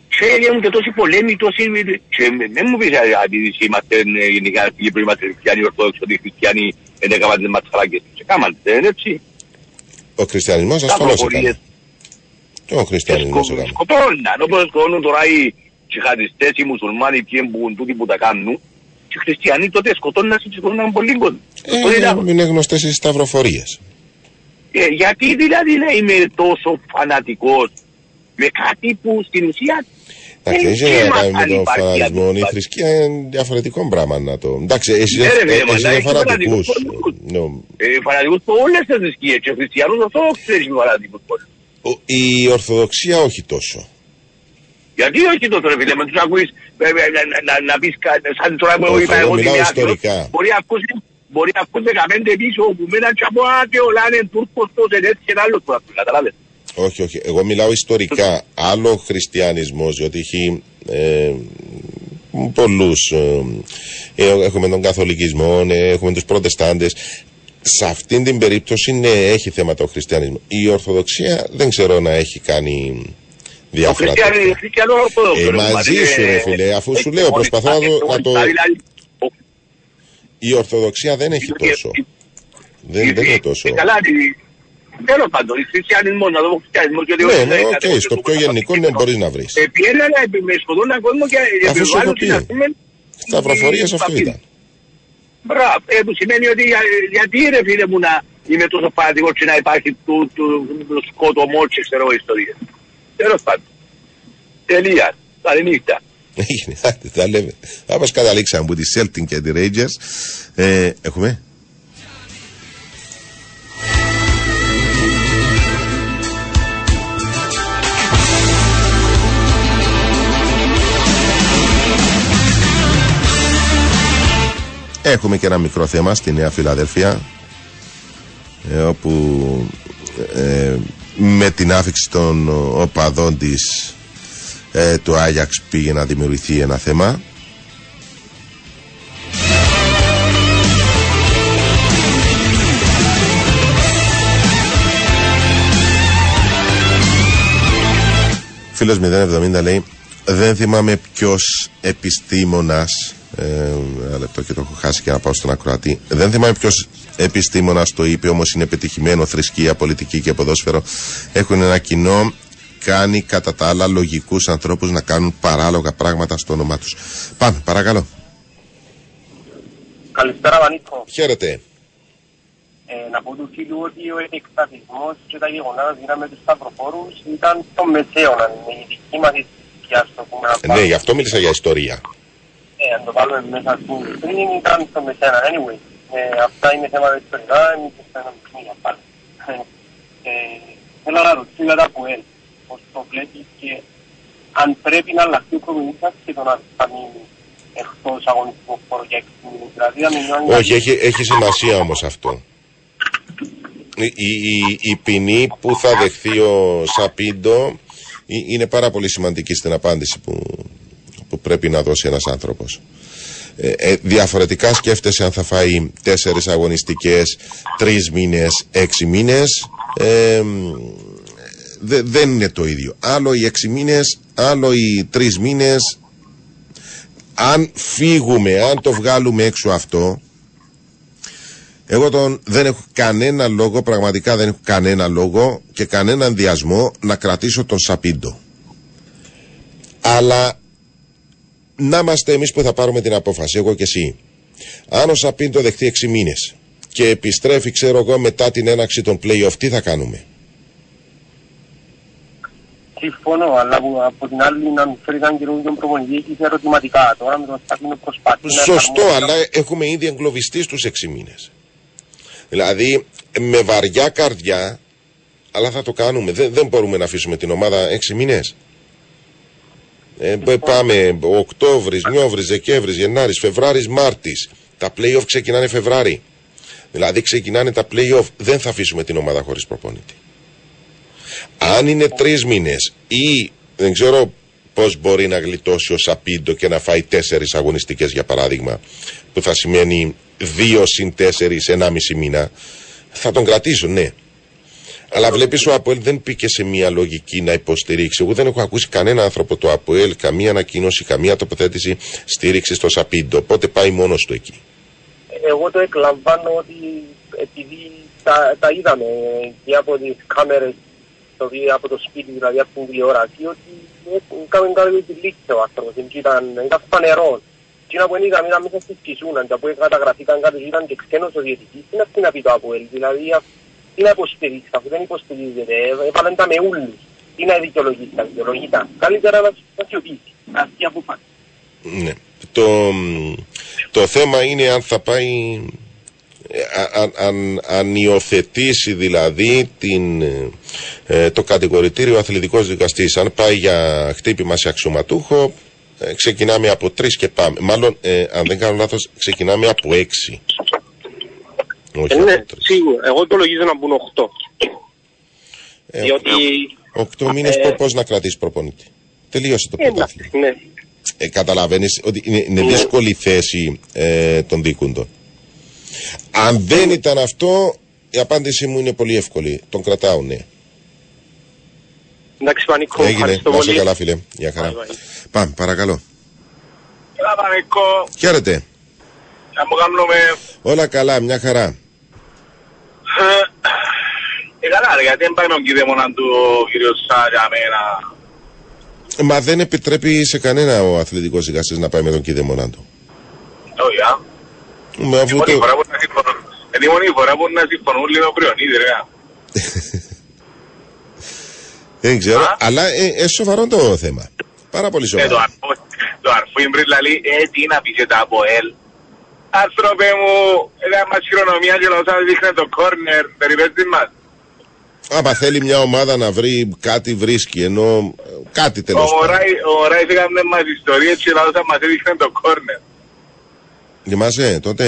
Και έγινε και τόσοι πολέμοι, τόσοι... Και δεν μου πεις, επειδή είμαστε γενικά στην Κύπρο, είμαστε χριστιανοί, ορθόδοξοι, ότι οι χριστιανοί δεν έκαναν τις ματσαράκες. Σε κάμαν, δεν είναι έτσι. Ο χριστιανισμός ασφαλώς έκανε. Ο χριστιανισμός έκανε. Σκοπώναν, όπως σκοπώνουν τώρα οι τσιχαντιστές, οι μουσουλμάνοι, ποιοι μπουν τούτοι που τα κάνουν, και οι χριστιανοί τότε σκοτώναν και σκοτώναν πολύ κόσμο. Είναι γνωστές οι σταυροφορίες. Γιατί δηλαδή να είμαι τόσο φανατικός με κάτι που στην ουσία... Εντάξει, δεν έχει να κάνει με τον φανατισμό, η θρησκεία είναι διαφορετικό πράγμα να το... Εντάξει, εσύ είναι φανατικούς. Φανατικούς από όλες τις θρησκείες και ο χριστιανός ορθόδοξος έχει φανατικούς πόλους. Η ορθοδοξία όχι τόσο. Γιατί όχι το τρέφει, λέμε, τους ακούεις να πεις σαν τώρα που είπα εγώ την άθλος, μπορεί να ακούσει 15 πίσω που μέναν και από άτεο, λάνε Τούρκος, τόσο έτσι και ένα άλλος που ακούει, καταλάβες. Όχι, όχι. Εγώ μιλάω ιστορικά. Άλλο χριστιανισμός, διότι έχει πολλούς. Έχουμε τον καθολικισμό, έχουμε τους προτεστάντες. Σε αυτήν την περίπτωση, ναι, έχει θέματα ο χριστιανισμός. Η Ορθοδοξία δεν ξέρω να έχει κάνει διάφορα. Μαζί σου, ρε φίλε, αφού σου λέω, προσπαθώ να το. Η Ορθοδοξία δεν έχει τόσο. Δεν έχει τόσο. Τέλος πάντων, η χριστιανισμό, να δω χριστιανισμό και λίγο... Ναι, οκ, στο πιο γενικό ναι μπορείς να βρεις. Επιέλα να σκοτώναν κόσμο και επιβάλλουν την αστούμε... Σταυροφορίες αυτοί ήταν. Μπράβο, που σημαίνει ότι γιατί ρε φίλε μου να είμαι τόσο φανατικός και να υπάρχει το σκοτωμό και ξέρω ιστορίες. Τέλος πάντων. Τελεία. Καληνύχτα. Έγινε, τα λέμε. Όπως καταλήξαμε από τη Celtic και τη Rangers, έχουμε... Έχουμε και ένα μικρό θέμα στη Νέα Φιλαδέλφια, όπου με την άφηξη των οπαδών της το Άγιαξ πήγε να δημιουργηθεί ένα θέμα. Φίλος 070 λέει, δεν θυμάμαι ποιος επιστήμονας, ένα λεπτό και το έχω χάσει και να πάω στον ακροατή. Δεν θυμάμαι ποιος επιστήμονας το είπε, όμως είναι πετυχημένο. Θρησκεία, πολιτική και ποδόσφαιρο έχουν ένα κοινό. Κάνει κατά τα άλλα λογικούς ανθρώπους να κάνουν παράλογα πράγματα στο όνομά τους. Πάμε, παρακαλώ. Καλησπέρα, Βανίκο. Χαίρετε. Να πω του φίλου ότι ο εκστατισμός και τα γεγονότα με τους σταυροφόρους ήταν το μεσαίωνα. Η δική μας ιστορία, στο πούμε. Ναι, γι' αυτό μίλησα για ιστορία. Αν το βάλουμε μέσα στην πριν ήταν στο μεσαίωνα, anyway. Αυτά είναι θέματα ιστορικά, εμείς θέλουμε να μιλήσουμε για πάλι. Θέλω να ρωτήσω για τα APOEL, πώς το βλέπεις και αν πρέπει να αλλάξει ο προμηνύσας και το να φανεί εκτός αγωνιστικού χώρου για 6 μήνες. Δηλαδή, αν μιλάμε... Όχι, έχει σημασία όμως αυτό. Η ποινή που θα δεχθεί ο Σαπίντο είναι πάρα πολύ σημαντική στην απάντηση που πρέπει να δώσει ένας άνθρωπος. Διαφορετικά σκέφτεσαι αν θα φάει 4 αγωνιστικές, 3 μήνες, 6 μήνες. Δεν είναι το ίδιο. Άλλο οι 6 μήνες, άλλο οι 3 μήνες. Αν φύγουμε, αν το βγάλουμε έξω αυτό, εγώ δεν έχω κανένα λόγο, πραγματικά δεν έχω κανένα λόγο και κανένα ενδιασμό να κρατήσω τον Σαπίντο. Αλλά να είμαστε εμείς που θα πάρουμε την απόφαση, εγώ και εσύ. Αν ο Σαπίντο δεχτεί 6 μήνες και επιστρέφει, ξέρω εγώ, μετά την έναρξη των play-off, τι θα κάνουμε. Συμφωνώ, αλλά από την άλλη να μου φέρει έναν καινούργιο προπονητή και ερωτηματικά. Τώρα με τον Σταθμίνο προσπάθει. Σωστό, αλλά έχουμε ήδη εγκλωβιστεί στους 6 μήνες. Δηλαδή, με βαριά καρδιά, αλλά θα το κάνουμε. Δεν μπορούμε να αφήσουμε την ομάδα 6 μήνες. Πάμε Οκτώβρης, Νιόβρης, Δεκέμβρης, Γενάρης, Φεβράρης, Μάρτης. Τα play-off ξεκινάνε Φεβράρη. Δηλαδή, ξεκινάνε τα play-off. Δεν θα αφήσουμε την ομάδα χωρίς προπονητή. Αν είναι 3 μήνες ή δεν ξέρω πώς μπορεί να γλιτώσει ο Σαπίντο και να φάει 4 αγωνιστικές για παράδειγμα, που θα σημαίνει 2 συν 4, 1,5 μήνα, θα τον κρατήσουν, ναι. Αλλά βλέπεις, ο ΑΠΟΕΛ δεν πήκε σε μια λογική να υποστηρίξει. Εγώ δεν έχω ακούσει κανένα άνθρωπο του ΑΠΟΕΛ, καμία ανακοίνωση, καμία τοποθέτηση στήριξη στο Σαπίντο. Πότε πάει μόνος του εκεί? Εγώ το εκλαμβάνω ότι επειδή τα είδαμε και από τις κάμερες, από το σπίτι, δηλαδή από την τηλεόραση, ότι κάνουν κάποιο τυλίκτο άνθρωπος, ήταν κάτι φανερό. Τι να πω, ήταν μέσα στις κισούναν, τα που καταγραφήκαν κάτω, ήταν και ξένος ο διαιτητής, τι να πει το ΑΠΟΕΛ, δηλαδή τι να υποστηρίζει, αφού δεν υποστηρίζεται, έβαλαν τα με ούλους, τι να δικαιολογείται, καλύτερα να σιωπήσει, αυτή η απόφαση. Ναι, το θέμα είναι αν θα πάει, αν υιοθετήσει δηλαδή το κατηγορητήριο αθλητικός δικαστής. Αν πάει για χτύπημα σε αξιωματούχο, ξεκινάμε από 3 και πάμε. Μάλλον, αν δεν κάνω λάθος, ξεκινάμε από 6. Όχι, ναι, από 3. Σίγουρα. Εγώ υπολογίζω να μπουν 8. Διότι 8 μήνες πώς να κρατήσει προπονητή? Τελείωσε το πρωτάθλημα. Ναι. Καταλαβαίνεις ότι είναι δύσκολη θέση των διοικούντων. Αν δεν ήταν αυτό, η απάντησή μου είναι πολύ εύκολη. Τον κρατάουν, ναι. Εντάξει, Πανικό, ευχαριστώ πολύ. Να είσαι καλά, φίλε. Για χαρά. Πάμε, παρακαλώ. Καλά, Πανικό. Χαίρετε. Όλα καλά, μια χαρά. Καλά, γιατί δεν πάει με τον κυδαίμονα του κύριο Σάρια μένα. Μα δεν επιτρέπει σε κανένα ο αθλητικός δικαστής να πάει με τον κυδαίμονα του. Όχι, είναι η μόνη φορά που να συμφωνούν λίγο πριν, δεν ξέρω, αλλά σοβαρό το θέμα. Πάρα πολύ σοβαρό. Το αρφούιν πριν λέει, τι να πήγε τα APOEL. Άνθρωπε μου, έκανα μας χειρονομία και λαός αν δείχνε το κόρνερ, περιπέτει μας. Άμα θέλει μια ομάδα να βρει κάτι, βρίσκει, ενώ κάτι τελώς. Ο Ράις έκανε μας ιστορίες και λαός αν μας δείχνε το κόρνερ. Θυμάσαι τότε?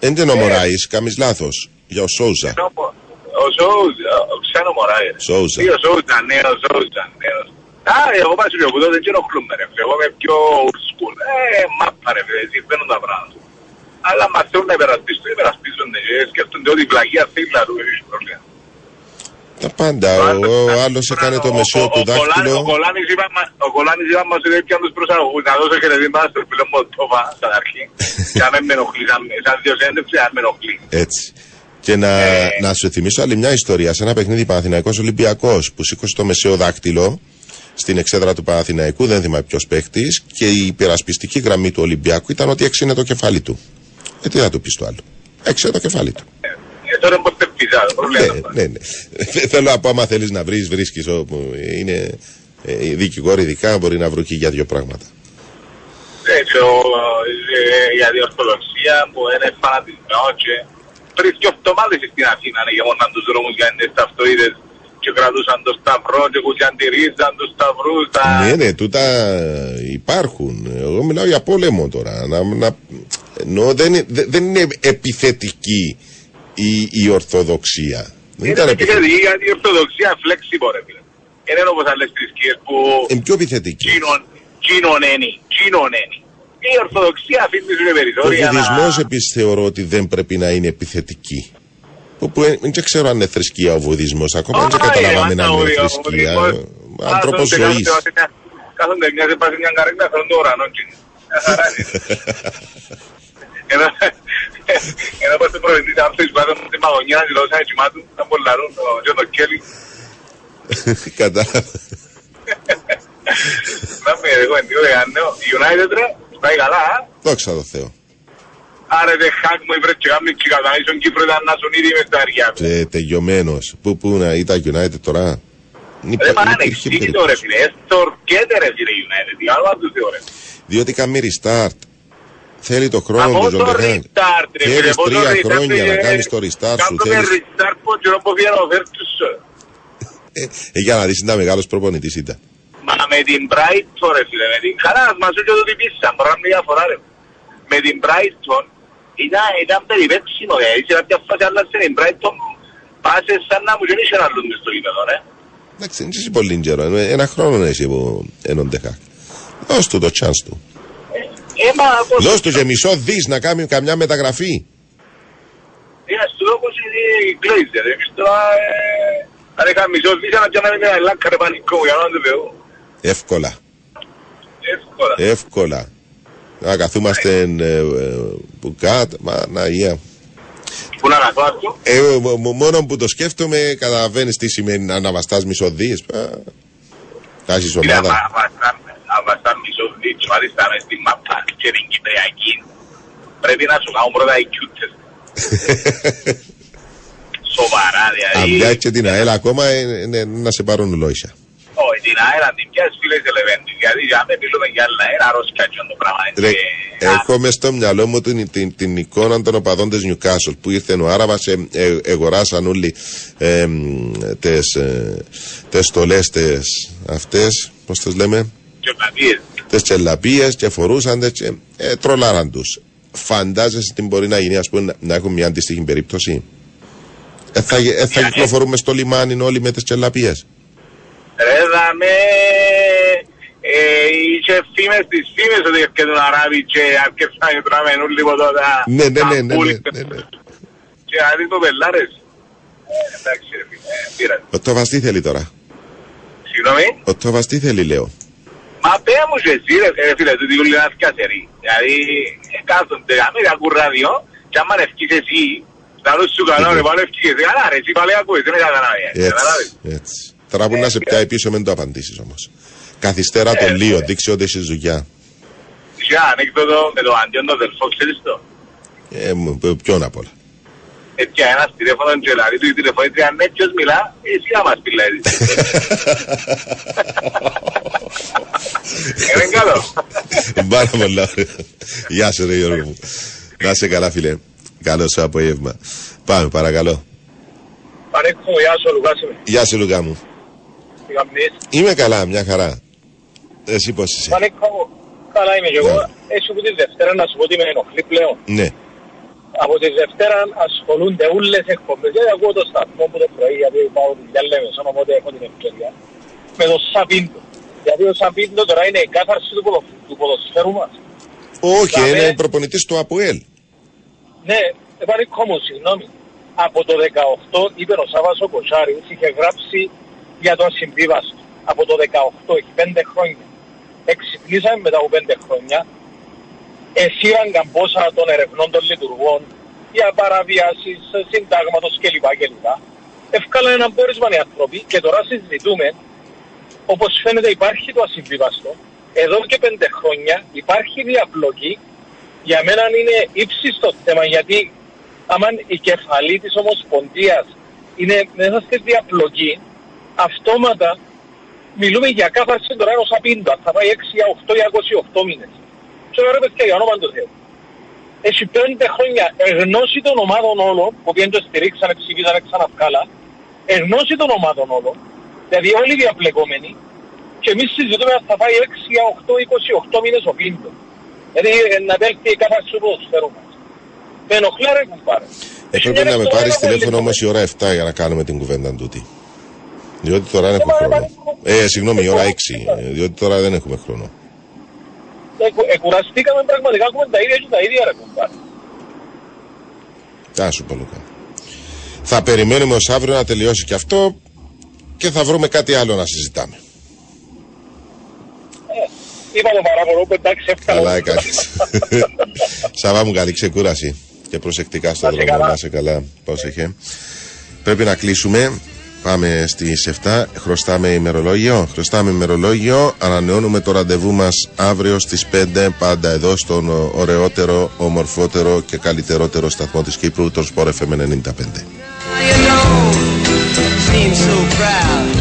Δεν ήταν ο Μωράης, κάνεις λάθος. Για ο Σόουζα. Ο Σόουζα, ξένο Μωράης. Σόουζα. Ο Σόουζα, ναι, ο Σόουζα, ναι. Α, εγώ πάω στο κουτό, δεν ξέρω χλούμε ρε φίλε, εγώ είμαι πιο old school. Μάπα ρε φίλε, συμβαίνουν τα πράγματα. Αλλά μας θέλουν να υπερασπίσουν, σκέφτονται ότι η πλαγία θέλει να του έχει πρόβλημα. Τα πάντα, ο άλλος έκανε το μεσαίο του δάχτυλο. Ο Κολάνης είπα μας ότι έπιαν τους προσαγωγούς, να δώσω χαιρετήμα στον φίλο Μοντόβα, σαν αρχή. Και αν με ενοχλεί, σαν διοσέντευση, αν με ενοχλεί. Έτσι. Και να σου θυμίσω άλλη μια ιστορία, σε ένα παιχνίδι Παναθηναϊκός Ολυμπιακός, που σήκωσε το μεσαίο δάχτυλο στην εξέδρα του Παναθηναϊκού, δεν θυμάμαι ποιος παίχτης, και η υπερασπιστική γραμμή του Ολυμπιακού ήταν ότι έξινε το κεφάλι του. Τι θα του πει στο άλλο? Έξινε το κεφάλι του. Τώρα μπορείτε πιτά, ναι. Θέλω να πω, άμα θέλεις να βρεις, βρίσκεις. Είναι δικηγόροι ειδικά, μπορεί να βρουν και για 2 πράγματα. Έτσι, για διορθολοξία που είναι φανατισμό και πριν 2 εβδομάδες στην Αθήνα γεμόναν τους δρόμους για τις ταυτοίδες και κρατούσαν το σταυρό και κουτσιαντηρίζαν τους σταυρούς. Ναι, τούτα υπάρχουν. Εγώ μιλάω για πόλεμο τώρα. Δεν είναι επιθετική η ορθοδοξία. Δεν ήταν επιθετική, γιατί η ορθοδοξία flexible ρε φίλε. Είναι όπως άλλες θρησκείες που είναι πιο επιθετική. Κοινωνένει. Η ορθοδοξία αφήνει την περιθώρια. Ο βουδισμός επίσης θεωρώ ότι δεν πρέπει να είναι επιθετική. Δεν ξέρω αν είναι θρησκεία ο βουδισμός. Ακόμα δεν καταλάβαμε να είναι θρησκεία. Άνθρωπος ζωής. Κάθονται μια σε πάση μια καρέκλα στον τώρα. Ενώ πως τον προβλητής άνθρωπος βάζω με τη μαγωνιά να δηλώσω σαν έτοιμά του, να πολλαρούν τον Γιώργο Κέλλη. Κατάλαβα. Να μην εγώ εντύπωγαν νέο, η United ρε, πάει καλά, α. Δόξα τω Θεώ. Άρα δε χάκ μου βρε και γάμνη και κατανήσεων Κύπρο ήταν να σου νίδι μες τα αργιά. Τελειωμένος. Πού να ήταν United τώρα. Διότι κάνει restart. Θέλει το χρόνο του Ζομπερ. Θέλει 3 χρόνια να κάνει το restart σου. Θέλει restart που για να δεις, ήταν μεγάλος προπονητής ήταν. Μα με την Brighton ρε φίλε, με την χαράς μας ούτε το τυπήσαν, μπορώ να μην διαφορά ρε. Με την Brighton ήταν περιπέξιμο, είχε κάποια φάση άλλα σε την Brighton, πάσε σαν να μου και νίσαι να λούνται στο γήπεδο ρε. Εντάξει, δεν είσαι πολύ γερό, ένα χρόνο είσαι από έναν τεχάκ. Δώσ' του το chance του. Δώσ' του και μισό δις να κάνει καμιά μεταγραφή. Είναι στο όπως είναι η Glazer, εμείς τώρα... Αν είχα μισό δίσα να πιάναμε μια ελάκα ρε πανικό για να το βεώ. Εύκολα. Εύκολα. Να καθούμαστε μπουκάτ, μα να γεια. Πού να αναβάστω. Μόνο που το σκέφτομαι καταλαβαίνεις τι σημαίνει να αναβαστάς μισό δις. Κάζεις ομάδα. Αναβαστάς μισό δις, σου αρίστα μες την μαπά και την Κυπριακή. Πρέπει να σου κάνω πρώτα οι κιούτες. Σοβαρά δηλαδή. Αν πιάσει και την ΑΕΛ ακόμα να σε πάρουν λόγια. Όχι, την ΑΕΛ αν την πιάσει φίλες ελεβέντης, γιατί αν δεν μιλούμε για άλλα ένα ροσκάτσιο το πράγμα. Έχω μες στο μυαλό μου την εικόνα των οπαδών της Νιουκάσολ που ήρθε ο Άραβας, εγοράσαν όλοι τις στολές αυτές, πώς τις λέμε, τις τσελαπίες και φορούσαν και τρολάραν τους. Φαντάζεσαι τι μπορεί να γίνει, ας πούμε, να έχουν μια αντίστοιχη περίπτωση. Θα κυκλοφορούμε στο λιμάνι όλοι με τις τσελαπίες. Ρε δαμε... Είχε φήμες της φήμες ότι έρχεται τον Αράβη και αρκεψαν και τραμενούν λίγο τότε. Ναι. Και αδείς το πελάρες. Εντάξει ρε πήρατε. Ο Τόβας τι θέλει τώρα. Συγγνώμη. Ο Τόβας τι θέλει λέω. Μα πέ μου και εσύ ρε φίλε του δίγουλη ένας κασερί. Δηλαδή κάθονται αμέρια κουρραδιό και άμα ρευκείς εσύ. Λαλό σου καλά ρε πάνω ευκήκες, καλά ρε, εσύ πάλι ακούεις, δεν καταλάβεις. Έτσι, τώρα που να σε πιάει πίσω μεν το απαντήσεις όμως. Καθυστέρα το λίγο, δείξε ότι είσαι ζουγιά. Ζουγιά, ανέκδοτο με το αντιόν το αδελφό, ξέρεις το. Ποιον απ' όλα. Έτσι ένας τηλέφωνο και λαλί του, η τηλεφωνήτρια, ναι ποιος μιλά, εσύ να μας μιλάει. Είναι καλό. Πάρα πολύ ωραία. Γεια σου ρε Γιώργο μου. Να είσαι καλά φίλε. Καλό σου απόγευμα. Πάμε, παρακαλώ. Πανίκο, γεια σου, Λουκά είμαι. Γεια σου, Λουκά μου. Τι γαμπνείς. Είμαι καλά, μια χαρά. Εσύ πώς είσαι. Πανίκο, καλά είμαι κι εγώ. Yeah. Έτσι από τη Δευτέρα να σου πω ότι με ενοχλεί πλέον. Ναι. Από τη Δευτέρα ασχολούνται όλες εκπομπές. Γιατί ακούω το σταθμό που το πρωί, γιατί πάω τη διαλέμε, οπότε έχω την ευκαιρία. Με το Σαπίντο. Γιατί ο Σαπίντο τώρα είναι η κάθαρση του ποδοσφαίρου μας. Όχι, είναι προπονητής του APOEL. Ναι, Πανίκο μου, συγγνώμη. Από το 18 είπε ο Σάββας ο Κοσάρης, είχε γράψει για το ασυμβίβαστο. Από το 18, έχει 5 χρόνια. Εξυπνήσαμε μετά από 5 χρόνια. Εσύραν καμπόσα των ερευνών των λειτουργών για παραβιάσεις συντάγματος κλπ. Ευκάλανε έναν πόρισμα οι άνθρωποι και τώρα συζητούμε, όπως φαίνεται υπάρχει το ασυμβίβαστο. Εδώ και 5 χρόνια υπάρχει διαπλοκή. Για μένα είναι ύψιστο θέμα γιατί άμα η κεφαλή της Ομοσπονδίας είναι μέσα στη διαπλοκή, αυτόματα μιλούμε για κάθαρση τώρα ενός Απίντα. Θα πάει 6 για 8 ή 28 μήνες. Και ωραία παιδιά για όνομα του Θεού. Έχει 5 χρόνια εγνώση των ομάδων όλων, που πήγαν το στηρίξανε, ψηφίσανε ξανά βγάλα, εγνώση των ομάδων όλων, δηλαδή όλοι διαπλεκόμενοι, και εμείς συζητούμε αν θα πάει 6 για 8 ή 28 μήνες ο Πίντο. Δηλαδή να πέφτει κάθε σουπός φέρω μας. Με ενοχλά ρε κουμπάρε. Έπρεπε να με πάρεις τηλέφωνο όμως η ώρα 7 για να κάνουμε την κουβέντα τούτη. Διότι τώρα δεν έχουμε χρόνο. Συγγνώμη, η ώρα 6. Διότι τώρα δεν έχουμε χρόνο. Εκουραστήκαμε πραγματικά, έχουμε τα ίδια και τα ίδια ρε κουμπάρε. Να σου πω Λουκά. Θα περιμένουμε ως αύριο να τελειώσει και αυτό και θα βρούμε κάτι άλλο να συζητάμε. Είπα το παράπονο, εντάξει, εύκολα. Καλά έκανες. Σαββά μου, καλή ξεκούραση και προσεκτικά στον δρόμο. Να είσαι καλά, πρόσεχε. Πρέπει να κλείσουμε. Πάμε στις 7. Χρωστάμε ημερολόγιο. Ανανεώνουμε το ραντεβού μας αύριο στις 5. Πάντα εδώ στον ωραιότερο, ομορφότερο και καλύτερότερο σταθμό της Κύπρου, το Sport FM 95.